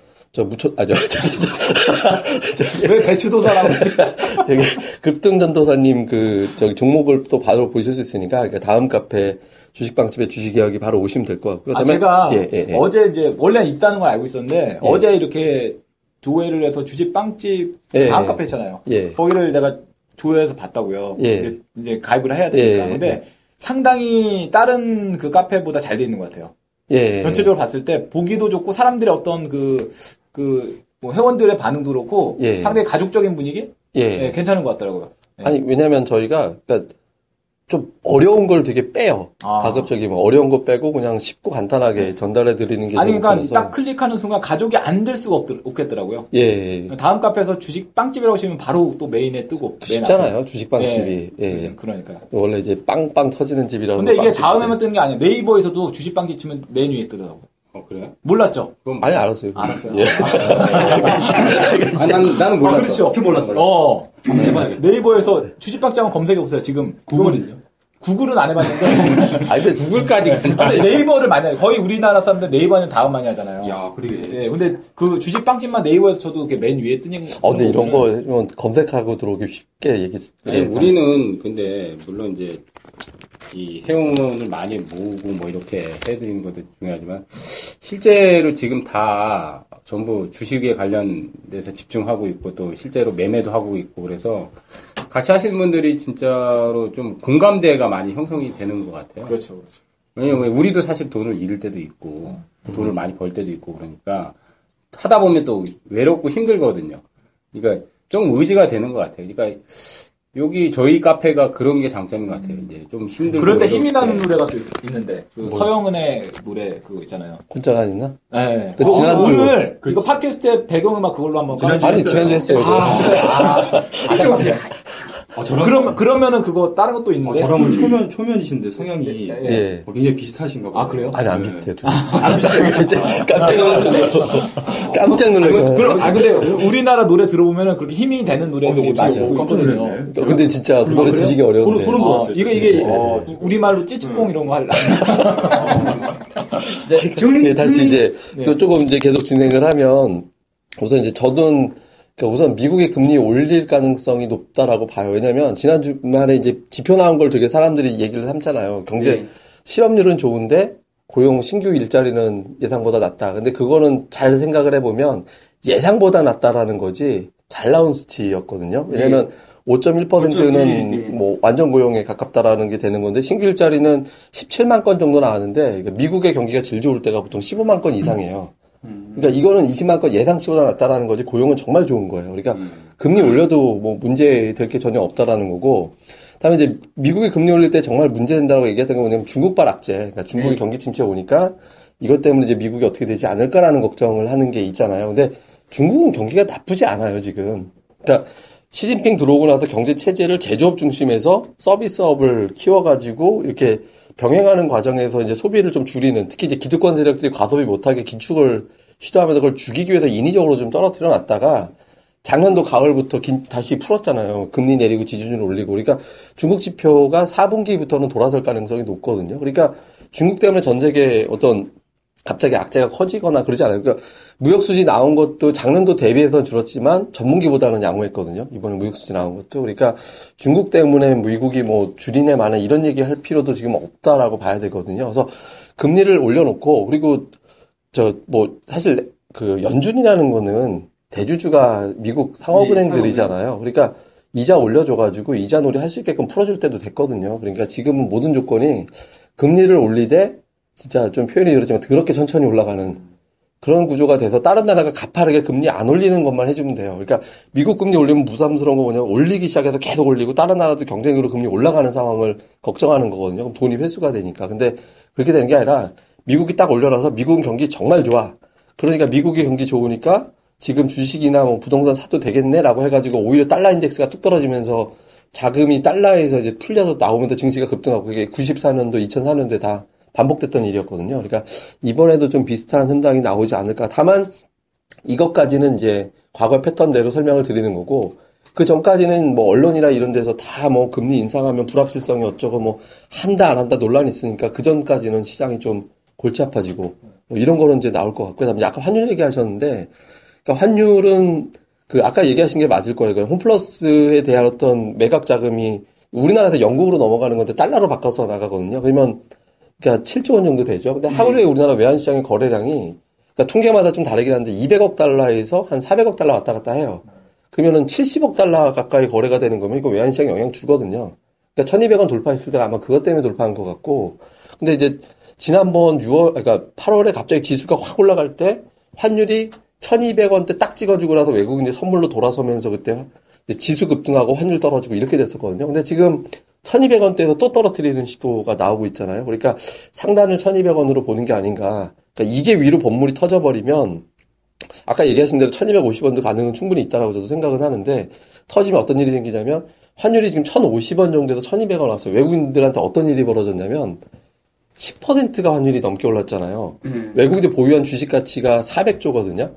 왜 배추도사라고. 되게 급등전도사님 종목을 또 바로 보실 수 있으니까, 그러니까 다음 카페 주식방집에 주식 이야기 바로 오시면 될 것 같고요. 제가 어제 이제, 원래 있다는 걸 알고 있었는데, 어제 이렇게 조회를 해서 주식 빵집 다음 카페 있잖아요. 예. 거기를 내가 조회해서 봤다고요. 예. 이제 가입을 해야 되니까. 예. 근데 상당히 다른 그 카페보다 잘 돼 있는 것 같아요. 예. 전체적으로 봤을 때 보기도 좋고 사람들의 어떤 뭐 회원들의 반응도 그렇고 예. 상당히 가족적인 분위기? 예. 예. 괜찮은 것 같더라고요. 예. 아니 왜냐면 저희가 그러니까 좀 어려운 걸 되게 빼요. 아. 가급적이면 어려운 거 빼고 그냥 쉽고 간단하게 네. 전달해 드리는 게 아니 그러니까 편해서. 딱 클릭하는 순간 가족이 안 될 수가 없겠더라고요. 예. 다음 카페에서 주식 빵집이라고 치면 바로 또 메인에 뜨고 쉽잖아요. 주식 빵집이. 예. 예. 그러니까 원래 이제 빵빵 터지는 집이라고. 근데 이게 다음에만 뜨는 게 아니에요. 네이버에서도 주식 빵집 치면 맨 위에 뜨더라고요. 어 그래요? 몰랐죠? 그럼 아니 알았어요. 예. 아, 나는 몰랐어. 아, 그렇죠. 그 몰랐어요. 안 해봐야겠다. 네이버에서 주식박자 한번 검색해 보세요. 지금 구글은요? 구글은 안 해봤는데. 아 근데 구글까지. 근데 네이버를 많이 하죠. 거의 우리나라 사람들 네이버는 다음 많이 하잖아요. 야 그러게. 예. 근데 그 주식빵집만 네이버에서 저도 이렇게 맨 위에 뜨는. 근데 이런 거 검색하고 들어오기 쉽게 얘기. 네, 우리는 근데 물론 이제. 이 회원을 많이 모으고 뭐 이렇게 해드리는 것도 중요하지만 실제로 지금 다 전부 주식에 관련돼서 집중하고 있고 또 실제로 매매도 하고 있고 그래서 같이 하시는 분들이 진짜로 좀 공감대가 많이 형성이 되는 것 같아요. 그렇죠. 왜냐면 우리도 사실 돈을 잃을 때도 있고 돈을 많이 벌 때도 있고 그러니까 하다 보면 또 외롭고 힘들거든요. 그러니까 좀 의지가 되는 것 같아요. 그러니까. 여기 저희 카페가 그런 게 장점인 것 같아요. 이제 좀 힘들고 그럴 때 힘이 나는 노래가 또 있는데 그 서영은의 노래 그거 있잖아요. 혼자가 있나? 네. 그 오늘 그치. 이거 팟캐스트의 배경음악 그걸로 한번 지난주 했어요. 그러면은 그거 다른 것도 있는데. 저랑은 초면이신데 성향이 예. 굉장히 비슷하신가 봐요. 아 그래요? 아니 안 비슷해요. 안 비슷해요. 깜짝 놀랐잖아요. 깜짝 놀랐어요. 그럼 근데 우리나라 노래 들어보면은 그렇게 힘이 되는 노래들이 많이 있거든요. 근데 진짜 그 노래 지지기 어려운데. 소름 돋았어요. 이게 우리 말로 찌찌뽕 이런 거 할라. 다시 이제 조금 이제 계속 진행을 하면 우선 이제 저는. 우선 미국의 금리 올릴 가능성이 높다라고 봐요. 왜냐면 지난 주말에 이제 지표 나온 걸 되게 사람들이 얘기를 삼잖아요. 경제 실업률은 좋은데 고용 신규 일자리는 예상보다 낮다. 근데 그거는 잘 생각을 해보면 예상보다 낮다라는 거지 잘 나온 수치였거든요. 왜냐면 5.1%는 뭐 완전 고용에 가깝다라는 게 되는 건데 신규 일자리는 17만 건 정도 나왔는데 미국의 경기가 제일 좋을 때가 보통 15만 건 이상이에요. 그러니까 이거는 20만 건 예상치보다 낮다라는 거지 고용은 정말 좋은 거예요. 그러니까 금리 올려도 뭐 문제 될 게 전혀 없다라는 거고. 다음에 이제 미국이 금리 올릴 때 정말 문제 된다고 얘기했던 게 뭐냐면 중국발 악재. 그러니까 중국이 경기 침체 오니까 이것 때문에 이제 미국이 어떻게 되지 않을까라는 걱정을 하는 게 있잖아요. 근데 중국은 경기가 나쁘지 않아요, 지금. 그러니까 시진핑 들어오고 나서 경제 체제를 제조업 중심에서 서비스업을 키워가지고 이렇게 병행하는 과정에서 이제 소비를 좀 줄이는, 특히 이제 기득권 세력들이 과소비 못하게 기축을 시도하면서 그걸 죽이기 위해서 인위적으로 좀 떨어뜨려 놨다가 작년도 가을부터 다시 풀었잖아요. 금리 내리고 지준율 올리고. 그러니까 중국 지표가 4분기부터는 돌아설 가능성이 높거든요. 그러니까 중국 때문에 전 세계 어떤 갑자기 악재가 커지거나 그러지 않아요. 그러니까 무역수지 나온 것도 작년도 대비해서는 줄었지만 전분기보다는 양호했거든요. 이번에 무역수지 나온 것도. 그러니까 중국 때문에 미국이 뭐 줄이네 마네 이런 얘기 할 필요도 지금 없다라고 봐야 되거든요. 그래서 금리를 올려놓고 그리고 사실 그 연준이라는 거는 대주주가 미국 상업은행들이잖아요. 그러니까 이자 올려줘가지고 이자 놀이 할 수 있게끔 풀어줄 때도 됐거든요. 그러니까 지금은 모든 조건이 금리를 올리되 진짜 좀 표현이 그렇지만 그렇게 천천히 올라가는 그런 구조가 돼서 다른 나라가 가파르게 금리 안 올리는 것만 해주면 돼요. 그러니까 미국 금리 올리면 무삼스러운 거 뭐냐면 올리기 시작해서 계속 올리고 다른 나라도 경쟁적으로 금리 올라가는 상황을 걱정하는 거거든요. 그럼 돈이 회수가 되니까. 근데 그렇게 되는 게 아니라 미국이 딱 올려놔서 미국은 경기 정말 좋아. 그러니까 미국이 경기 좋으니까 지금 주식이나 뭐 부동산 사도 되겠네라고 해가지고 오히려 달러 인덱스가 뚝 떨어지면서 자금이 달러에서 이제 풀려서 나오면서 증시가 급등하고 그게 94년도, 2004년도에 다 반복됐던 일이었거든요. 그러니까 이번에도 좀 비슷한 현상이 나오지 않을까. 다만 이것까지는 이제 과거 패턴대로 설명을 드리는 거고 그 전까지는 뭐 언론이나 이런 데서 다 뭐 금리 인상하면 불확실성이 어쩌고 뭐 한다 안 한다 논란이 있으니까 그 전까지는 시장이 좀 골치 아파지고 뭐 이런 거는 이제 나올 것 같고요. 약간 환율 얘기하셨는데 그러니까 환율은 그 아까 얘기하신 게 맞을 거예요. 그러니까 홈플러스에 대한 어떤 매각 자금이 우리나라에서 영국으로 넘어가는 건데 달러로 바꿔서 나가거든요. 그러니까 7조 원 정도 되죠. 근데 하루에 우리나라 외환시장의 거래량이 그러니까 통계마다 좀 다르긴 한데 200억 달러에서 한 400억 달러 왔다 갔다 해요. 그러면은 70억 달러 가까이 거래가 되는 거면 이거 외환시장에 영향 주거든요. 그러니까 1200원 돌파했을 때 아마 그것 때문에 돌파한 것 같고, 근데 이제 지난번 8월에 갑자기 지수가 확 올라갈 때 환율이 1200원대 딱 찍어주고 나서 외국인들이 선물로 돌아서면서 그때 지수 급등하고 환율 떨어지고 이렇게 됐었거든요. 근데 지금 1200원대에서 또 떨어뜨리는 시도가 나오고 있잖아요. 그러니까 상단을 1200원으로 보는 게 아닌가. 그러니까 이게 위로 법물이 터져버리면 아까 얘기하신 대로 1250원도 가능은 충분히 있다라고 저도 생각은 하는데, 터지면 어떤 일이 생기냐면 환율이 지금 1050원 정도에서 1200원 왔어요. 외국인들한테 어떤 일이 벌어졌냐면 10%가 환율이 넘게 올랐잖아요. 외국인들 보유한 주식 가치가 400조거든요.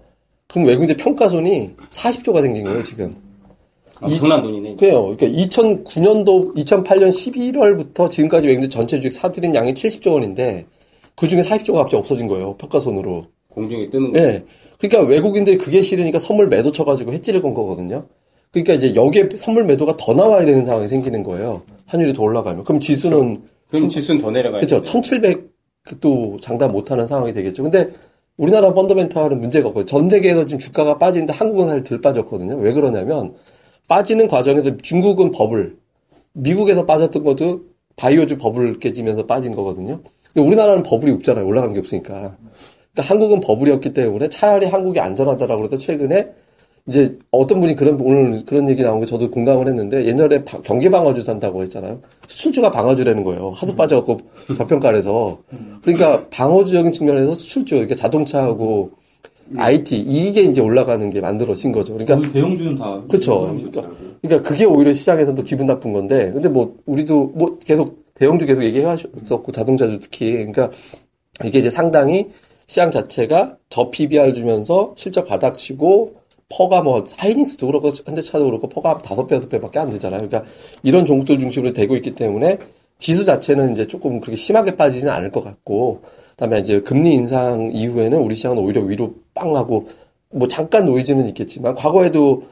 그럼 외국인들 평가손이 40조가 생긴 거예요, 지금. 엄청난 돈이네. 그래요. 그러니까 2009년도, 2008년 11월부터 지금까지 외국인들 전체 주식 사들인 양이 70조 원인데 그 중에 40조가 갑자기 없어진 거예요, 평가손으로. 공중에 뜨는 거예요. 네. 그러니까 외국인들이 그게 싫으니까 선물 매도 쳐가지고 해지를 건 거거든요. 그러니까 이제 여기에 선물 매도가 더 나와야 되는 상황이 생기는 거예요. 환율이 더 올라가면. 그럼 지수는. 그렇죠. 그럼 지수는 더 내려가요. 그렇죠. 1700도 장담 못하는 상황이 되겠죠. 근데 우리나라 펀더멘탈은 문제가 없고요. 전 세계에서 지금 주가가 빠지는데 한국은 사실 덜 빠졌거든요. 왜 그러냐면 빠지는 과정에서 중국은 버블, 미국에서 빠졌던 것도 바이오주 버블 깨지면서 빠진 거거든요. 근데 우리나라는 버블이 없잖아요. 올라간 게 없으니까. 그러니까 한국은 버블이었기 때문에 차라리 한국이 안전하다라고 그러다 최근에 이제 어떤 분이 오늘 그런 얘기 나온 게 저도 공감을 했는데, 옛날에 경기방어주 산다고 했잖아요. 수출주가 방어주라는 거예요. 하도 빠져갖고 저평가를 해서. 그러니까 방어주적인 측면에서 수출주, 그러니까 자동차하고 IT, 이게 이제 올라가는 게 만들어진 거죠. 그러니까. 대형주는 다. 그렇죠. 그러니까 그게 오히려 시장에서도 기분 나쁜 건데, 근데 뭐, 우리도 뭐 계속, 대형주 계속 얘기하셨었고, 자동차주 특히. 그러니까 이게 이제 상당히 시장 자체가 저 PBR 주면서 실적 바닥치고, 퍼가 뭐 하이닉스도 그렇고 현대차도 그렇고 퍼가 5배, 6배밖에 안 되잖아요. 그러니까 이런 종목들 중심으로 되고 있기 때문에 지수 자체는 이제 조금 그렇게 심하게 빠지지는 않을 것 같고, 그다음에 이제 금리 인상 이후에는 우리 시장은 오히려 위로 빵하고 뭐 잠깐 노이즈는 있겠지만, 과거에도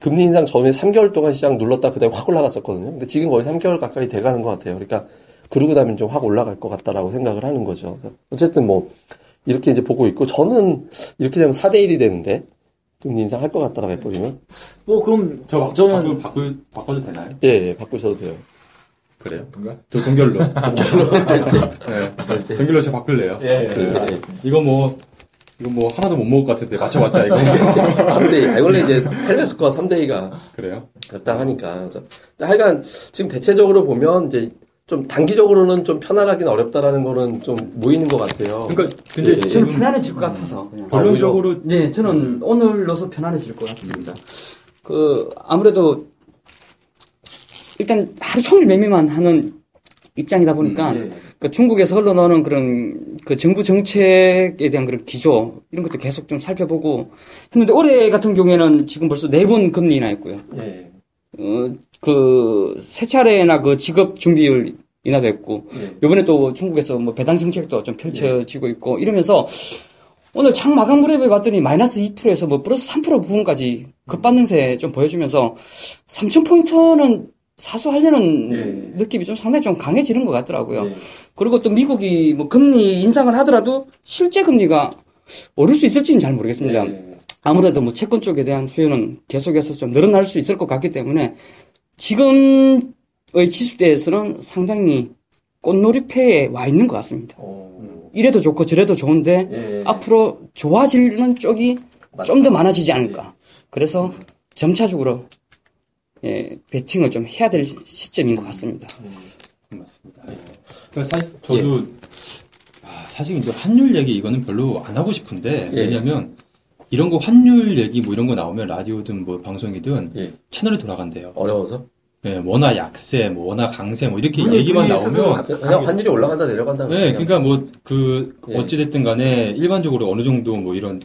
금리 인상 전에 3개월 동안 시장 눌렀다 그다음에 확 올라갔었거든요. 근데 지금 거의 3개월 가까이 돼가는 것 같아요. 그러니까 그러고 나면 좀 확 올라갈 것 같다라고 생각을 하는 거죠. 어쨌든 뭐 이렇게 이제 보고 있고, 저는 이렇게 되면 4대1이 되는데. 금리 인상할 것 같다라고 해버리면? 뭐, 그럼, 저는. 바꿔도 되나요? 예, 바꾸셔도 돼요. 그래요? 그런가? 저 동결로. 동결로 제가 바꿀래요. 예, 알겠습니다. 이거 뭐, 하나도 못 먹을 것 같은데, 맞춰봤자, 이거. 3대2. 원래 이제, 헬레스코어 3대2가. 그래요? 적당하니까. 하여간, 지금 대체적으로 보면, 이제, 좀 단기적으로는 좀 편안하긴 어렵다라는 거는 좀 모이는 것 같아요. 그러니까 근데 예, 저는 편안해질 것 같아서 그냥. 결론적으로 네, 저는 오늘로서 편안해질 것 같습니다. 그 아무래도 일단 하루 종일 매매만 하는 입장이다 보니까 예. 그러니까 중국에서 흘러나오는 그런 그 정부 정책에 대한 그런 기조 이런 것도 계속 좀 살펴보고 했는데, 올해 같은 경우에는 지금 벌써 4번 금리 인하였고요. 예. 세 차례나 그 직업 준비율 인하도 했고, 요번에 또 중국에서 뭐 배당 정책도 좀 펼쳐지고 있고, 이러면서 오늘 장 마감 그래프에 봤더니 마이너스 2%에서 뭐 플러스 3% 부분까지 급반등세 좀 보여주면서 3000포인트는 사수하려는 느낌이 좀 상당히 좀 강해지는 것 같더라고요. 그리고 또 미국이 뭐 금리 인상을 하더라도 실제 금리가 오를 수 있을지는 잘 모르겠습니다. 아무래도 뭐 채권 쪽에 대한 수요는 계속해서 좀 늘어날 수 있을 것 같기 때문에 지금의 지수대에서는 상당히 꽃놀이패에 와 있는 것 같습니다. 이래도 좋고 저래도 좋은데 앞으로 좋아지는 쪽이 좀 더 많아지지 않을까. 그래서 점차적으로 배팅을 좀 해야 될 시점인 것 같습니다. 맞습니다. 그러니까 사실 저도 사실 이제 환율 얘기 이거는 별로 안 하고 싶은데 왜냐하면 이런 거 환율 얘기 뭐 이런 거 나오면 라디오든 뭐 방송이든 채널이 돌아간대요. 어려워서? 네, 워낙 약세, 뭐 워낙 강세, 뭐 이렇게 얘기만 나오면 그냥 환율이 올라간다 내려간다. 네, 그러니까 뭐 어찌 됐든 간에 일반적으로 어느 정도 뭐 이런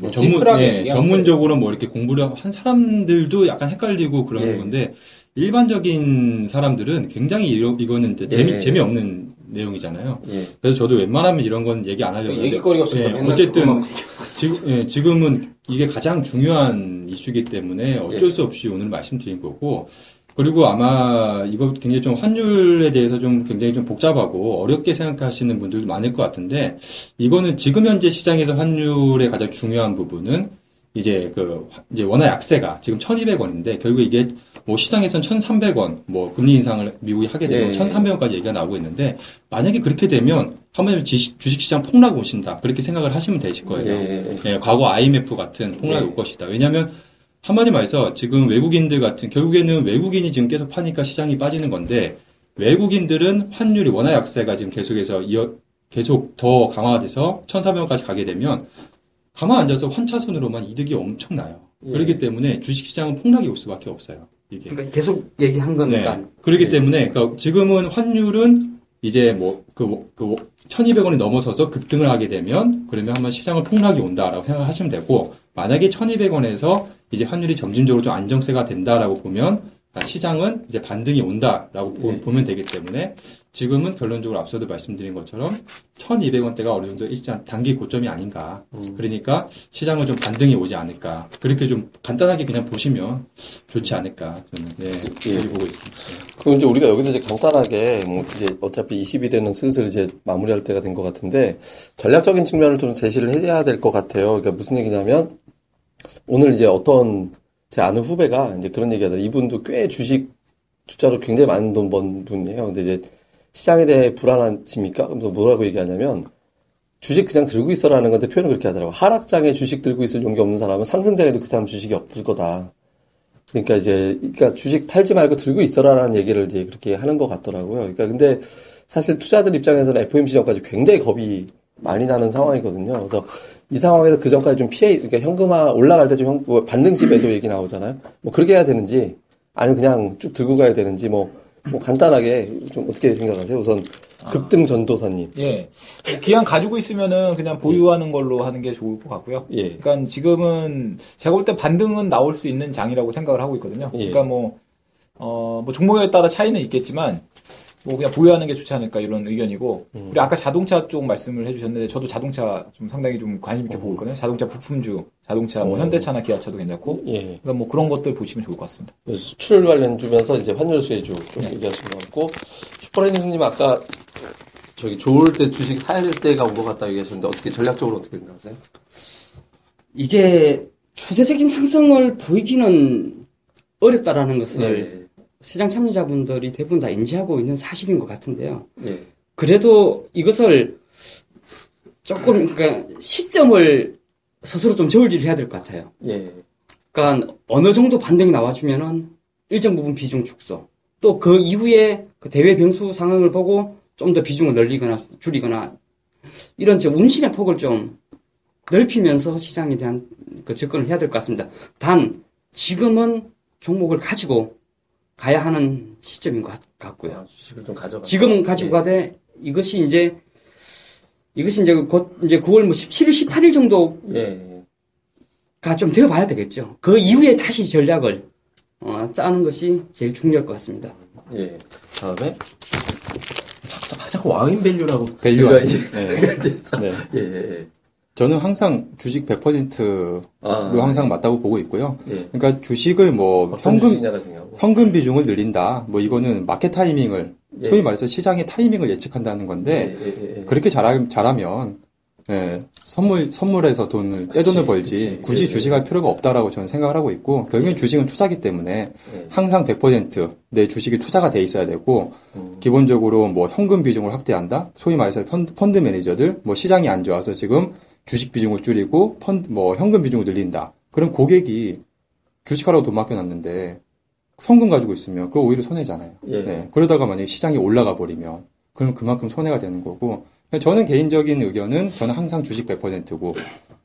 뭐 전문적으로 뭐 이렇게 공부를 한 사람들도 약간 헷갈리고 그러는 건데, 일반적인 사람들은 굉장히 이거는 이제 재미없는 내용이잖아요. 그래서 저도 웬만하면 이런 건 얘기 안 하려고. 얘기거리가 없으니까. 어쨌든 지금은 이게 가장 중요한 이슈이기 때문에 어쩔 수 없이 오늘 말씀드린 거고, 그리고 아마 이거 굉장히 좀 환율에 대해서 좀 굉장히 좀 복잡하고 어렵게 생각하시는 분들도 많을 것 같은데, 이거는 지금 현재 시장에서 환율의 가장 중요한 부분은 이제 원화 약세가 지금 1,200원인데 결국 이게 뭐 시장에선 1,300원, 뭐 금리 인상을 미국이 하게 되면 1,300원까지 얘기가 나오고 있는데, 만약에 그렇게 되면 한번 주식시장 폭락 오신다 그렇게 생각을 하시면 되실 거예요. 과거 IMF 같은 폭락이 올 것이다. 왜냐하면 한마디 말해서 지금 외국인들 같은, 결국에는 외국인이 지금 계속 파니까 시장이 빠지는 건데, 외국인들은 환율이 원화 약세가 지금 계속해서 계속 더 강화돼서 1,400원까지 가게 되면 가만 앉아서 환차손으로만 이득이 엄청나요. 그렇기 때문에 주식시장은 폭락이 올 수밖에 없어요. 이게. 그러니까 계속 얘기한 거니까. 네. 그렇기 때문에, 그러니까 지금은 환율은 이제 뭐, 1,200원이 넘어서서 급등을 하게 되면, 그러면 한번 시장은 폭락이 온다라고 생각하시면 되고, 만약에 1,200원에서 이제 환율이 점진적으로 좀 안정세가 된다라고 보면, 시장은 이제 반등이 온다라고 보면 되기 때문에, 지금은 결론적으로 앞서도 말씀드린 것처럼 1,200원대가 어느 정도 일단 단기 고점이 아닌가. 그러니까 시장은 좀 반등이 오지 않을까. 그렇게 좀 간단하게 그냥 보시면 좋지 않을까. 저는 보고 있습니다. 그럼 이제 우리가 여기서 이제 간단하게 뭐 이제 어차피 20일에는 슬슬 이제 마무리할 때가 된 것 같은데, 전략적인 측면을 좀 제시를 해야 될 것 같아요. 그러니까 무슨 얘기냐면, 오늘 이제 어떤 제 아는 후배가 이제 그런 얘기하더라고요. 이분도 꽤 주식 투자로 굉장히 많은 돈 번 분이에요. 근데 이제 시장에 대해 불안하십니까? 그러면서 뭐라고 얘기하냐면, 주식 그냥 들고 있어라는 건데 표현을 그렇게 하더라고요. 하락장에 주식 들고 있을 용기 없는 사람은 상승장에도 그 사람 주식이 없을 거다. 그러니까 이제, 그러니까 주식 팔지 말고 들고 있어라라는 얘기를 이제 그렇게 하는 것 같더라고요. 그러니까 근데 사실 투자들 입장에서는 FOMC 전까지 굉장히 겁이 많이 나는 상황이거든요. 그래서 이 상황에서 그 전까지 좀 피해, 그러니까 현금화 올라갈 때 좀 반등 시에도 얘기 나오잖아요. 뭐 그렇게 해야 되는지, 아니면 그냥 쭉 들고 가야 되는지, 뭐 간단하게 좀 어떻게 생각하세요? 우선 급등 전도사님. 예. 기왕 가지고 있으면은 그냥 보유하는 걸로 하는 게 좋을 것 같고요. 예. 그러니까 지금은 제가 볼 때 반등은 나올 수 있는 장이라고 생각을 하고 있거든요. 예. 그러니까 뭐 종목에 따라 차이는 있겠지만, 뭐 그냥 보유하는 게 좋지 않을까 이런 의견이고, 우리 아까 자동차 쪽 말씀을 해주셨는데, 저도 자동차 좀 상당히 좀 관심 있게 보고 있거든요. 자동차 부품주, 자동차 뭐 현대차나 기아차도 괜찮고, 그러니까 뭐 그런 것들 보시면 좋을 것 같습니다. 수출 관련 주면서 이제 환율 수혜주 좀 얘기하신 것 같고, 슈퍼레니스님 아까 저기 좋을 때 주식 사야 될 때가 온 것 같다 얘기하셨는데, 어떻게 전략적으로 어떻게 생각하세요? 이게 추세적인 상승을 보이기는 어렵다라는 것을. 시장 참여자분들이 대부분 다 인지하고 있는 사실인 것 같은데요. 그래도 이것을 조금, 그러니까 시점을 스스로 좀 저울질을 해야 될 것 같아요. 그러니까 어느 정도 반등이 나와주면은 일정 부분 비중 축소, 또 그 이후에 그 대외 변수 상황을 보고 좀 더 비중을 늘리거나 줄이거나, 이런 좀 운신의 폭을 좀 넓히면서 시장에 대한 그 접근을 해야 될 것 같습니다. 단 지금은 종목을 가지고 가야 하는 시점인 것 같고요. 주식을 좀 가져가. 지금은 가지고 가되, 이것이 이제 곧 이제 9월 뭐 17일, 18일 정도. 가 좀 되어 봐야 되겠죠. 그 이후에 다시 전략을, 짜는 것이 제일 중요할 것 같습니다. 다음에. 자꾸 와인 밸류라고. 밸류가 이제. 저는 항상 주식 100%로 항상 맞다고 보고 있고요. 그러니까 주식을 뭐 현금 비중을 늘린다. 뭐 이거는 마켓 타이밍을 소위 말해서 시장의 타이밍을 예측한다는 건데, 그렇게 잘하면 선물에서 돈을 떼돈을 벌지 굳이 주식할 필요가 없다라고 저는 생각을 하고 있고, 결국엔 주식은 투자기 때문에 항상 100% 내 주식이 투자가 돼 있어야 되고, 기본적으로 뭐 현금 비중을 확대한다. 소위 말해서 펀드 매니저들 뭐 시장이 안 좋아서 지금 주식 비중을 줄이고 현금 비중을 늘린다. 그럼 고객이 주식하라고 돈 맡겨놨는데 현금 가지고 있으면 그거 오히려 손해잖아요. 그러다가 만약에 시장이 올라가 버리면 그럼 그만큼 손해가 되는 거고, 저는 개인적인 의견은 저는 항상 주식 100%고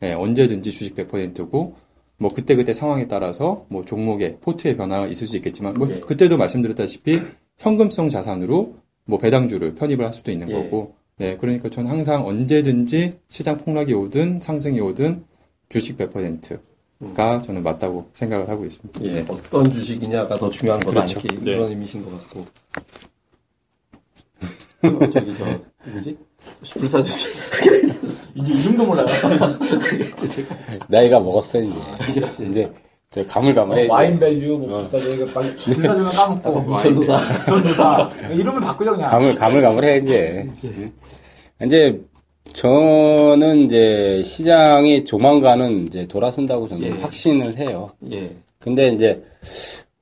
언제든지 주식 100%고, 뭐 그때그때 상황에 따라서 뭐 종목의 포트의 변화가 있을 수 있겠지만, 뭐 그때도 말씀드렸다시피 현금성 자산으로 뭐 배당주를 편입을 할 수도 있는 거고, 그러니까 저는 항상 언제든지 시장 폭락이 오든 상승이 오든 주식 100%가 저는 맞다고 생각을 하고 있습니다. 어떤 주식이냐가 더 중요한 거다. 이런 의미신 것 같고. 저기 뭐지? 불사 주식. 이제 이름도 몰라요. 나이가 먹었어요, 이제. 저 가물가물해. 와인밸류, 뭐 불사조, 불사조는 까먹고 전도사, 전도사 이름을 바꾸자 그냥. 가물가물해 이제. 이제 저는 이제 시장이 조만간은 이제 돌아선다고 저는 확신을 해요. 예. 근데 이제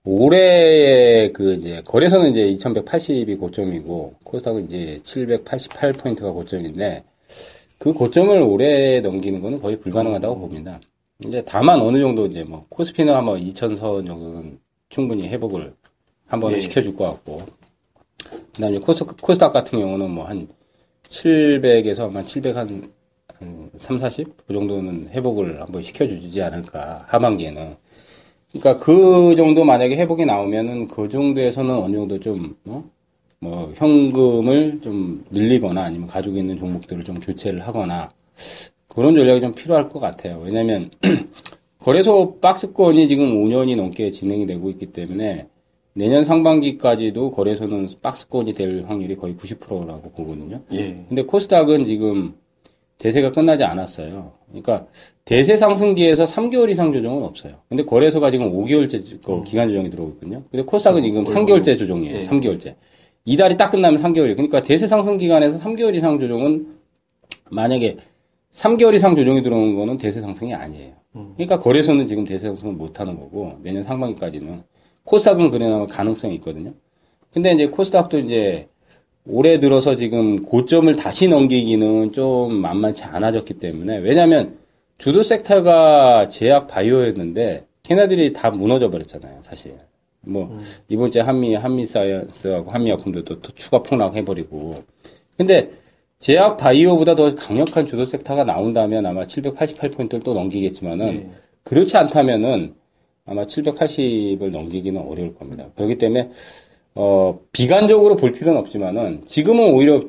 올해의 그 이제 거래소는 이제 2180이 고점이고 코스닥은 이제 788포인트가 고점인데 그 고점을 올해 넘기는 거는 거의 불가능하다고 봅니다. 이제 다만 어느 정도 이제 뭐 코스피는 한번 2000선 정도는 충분히 회복을 한번 시켜줄 것 같고 그다음에 코스닥 같은 경우는 뭐 한 700에서 한 700 한 3, 40? 그 정도는 회복을 한번 시켜주지 않을까 하반기에는. 그러니까 그 정도 만약에 회복이 나오면은 그 정도에서는 어느 정도 좀 뭐 현금을 좀 늘리거나 아니면 가지고 있는 종목들을 좀 교체를 하거나 그런 전략이 좀 필요할 것 같아요. 왜냐하면 거래소 박스권이 지금 5년이 넘게 진행이 되고 있기 때문에 내년 상반기까지도 거래소는 박스권이 될 확률이 거의 90%라고 보거든요. 예. 근데 코스닥은 지금 대세가 끝나지 않았어요. 그러니까 대세 상승기에서 3개월 이상 조정은 없어요. 근데 거래소가 지금 5개월째 기간 조정이 들어오고 있거든요. 근데 코스닥은 지금 3개월째 조정이에요. 예. 3개월째. 이달이 딱 끝나면 3개월이에요. 그러니까 대세 상승 기간에서 3개월 이상 조정은 만약에 3개월 이상 조정이 들어오는 거는 대세 상승이 아니에요. 그러니까 거래소는 지금 대세 상승을 못 하는 거고 내년 상반기까지는 코스닥은 그나마 가능성이 있거든요. 근데 이제 코스닥도 이제 올해 들어서 지금 고점을 다시 넘기기는 좀 만만치 않아졌기 때문에 왜냐하면 주도 섹터가 제약 바이오였는데 걔네들이 다 무너져 버렸잖아요 사실. 뭐 이번 주에 한미 사이언스하고 한미 약품도 또 추가 폭락해버리고. 근데 제약 바이오보다 더 강력한 주도 섹터가 나온다면 아마 788포인트를 또 넘기겠지만은 그렇지 않다면은 아마 780을 넘기기는 어려울 겁니다. 그렇기 때문에 비관적으로 볼 필요는 없지만은, 지금은 오히려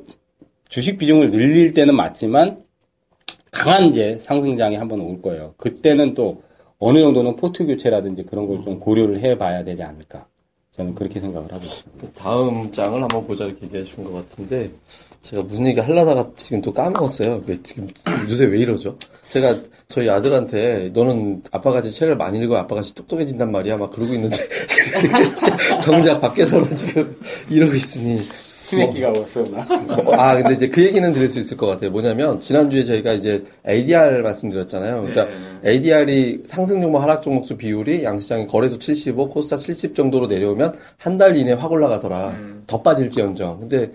주식 비중을 늘릴 때는 맞지만, 강한 이제 상승장이 한번 올 거예요. 그때는 또, 어느 정도는 포트 교체라든지 그런 걸 좀 고려를 해 봐야 되지 않을까. 저는 그렇게 생각을 하고 있습니다. 다음 장을 한번 보자 이렇게 얘기해 준 것 같은데, 제가 무슨 얘기 하려다가 지금 또 까먹었어요. 지금 요새 왜 이러죠? 제가 저희 아들한테 너는 아빠같이 책을 많이 읽어 아빠같이 똑똑해진단 말이야 막 그러고 있는데 정작 밖에서는 지금 이러고 있으니 치맥기가 없었나? 근데 이제 그 얘기는 드릴 수 있을 것 같아요. 뭐냐면 지난주에 저희가 이제 ADR 말씀드렸잖아요. 그러니까 ADR이 상승 종목 하락 종목수 비율이 양시장의 거래소 75, 코스닥 70 정도로 내려오면 한 달 이내 확 올라가더라. 더 빠질지언정. 근데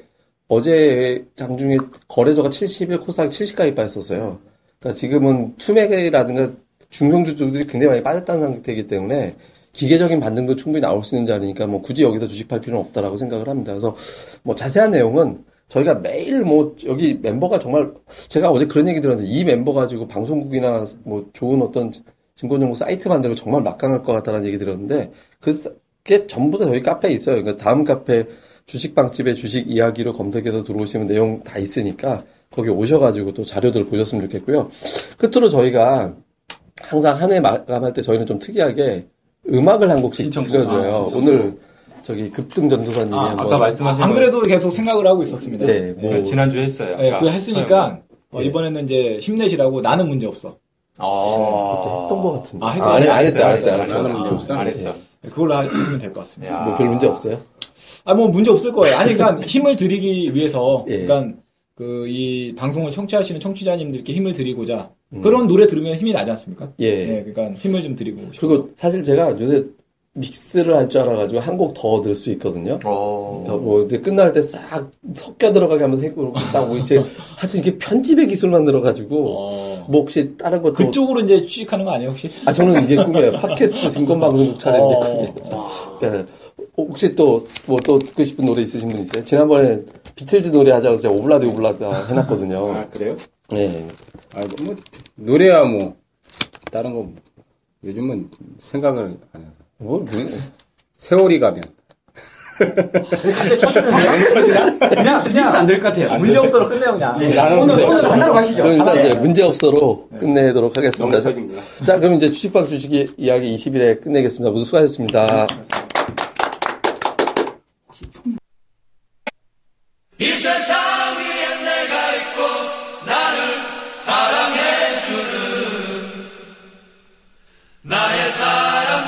어제 장중에 거래소가 71, 코스닥 70까지 빠졌었어요. 그러니까 지금은 투맥이라든가 중성주주들이 굉장히 많이 빠졌다는 상태이기 때문에 기계적인 반등도 충분히 나올 수 있는 자리니까 뭐 굳이 여기서 주식할 필요는 없다라고 생각을 합니다. 그래서 뭐 자세한 내용은 저희가 매일 뭐 여기 멤버가 정말 제가 어제 그런 얘기 들었는데 이 멤버 가지고 방송국이나 뭐 좋은 어떤 증권정보 사이트 만들고 정말 막강할 것 같다는 얘기 들었는데 그게 전부 다 저희 카페에 있어요. 그러니까 다음 카페 주식방집의 주식 이야기로 검색해서 들어오시면 내용 다 있으니까 거기 오셔가지고 또 자료들 보셨으면 좋겠고요. 끝으로 저희가 항상 한 해 마감할 때 저희는 좀 특이하게 음악을 한 곡씩 들려줘요. 오늘 저기 급등 전도사님이 아까 말씀하신 안 그래도 계속 생각을 하고 있었습니다. 네, 뭐 지난주에 했어요. 네, 그거 했으니까 이번에는 이제 힘내시라고 나는 문제 없어. 그때 했던 것 같은데. 했어요. 안 했어요. 그걸로 하면 될 것 같습니다. 뭐 별 문제 없어요? 뭐 문제 없을 거예요. 그러니까 힘을 드리기 위해서, 그러니까 이 방송을 청취하시는 청취자님들께 힘을 드리고자. 그런 노래 들으면 힘이 나지 않습니까? 예. 그러니까 힘을 좀 드리고 싶어요. 그리고 사실 제가 요새 믹스를 할 줄 알아가지고 한 곡 더 넣을 수 있거든요. 뭐 이제 끝날 때 싹 섞여 들어가게 하면서 해보고 딱 뭐 이제 하여튼 이게 편집의 기술만 들어가지고 뭐 혹시 다른 것도 그쪽으로 이제 취직하는 거 아니에요 혹시? 저는 이게 꿈이에요. 팟캐스트 증권방송국 차리는 게 꿈이에요. 그러니까 혹시 또 듣고 싶은 노래 있으신 분 있어요? 지난번에 비틀즈 노래 하자고 제가 오블라다 해놨거든요. 그래요? 네. 뭐 노래야 뭐 다른 거 요즘은 생각을 안 해서 뭐 세월이 가면 갑자기 쳐주면 그냥 스트레스 안 될 것 같아요. 문제 없어로 끝내요 그냥. 오늘 만나러 가시죠. 그럼 일단 이제 문제 없어로 끝내도록 하겠습니다. 자 그럼 이제 주식방 주식 이야기 20일에 끝내겠습니다. 모두 수고하셨습니다. 나의 사랑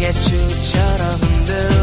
날개추처럼 흔들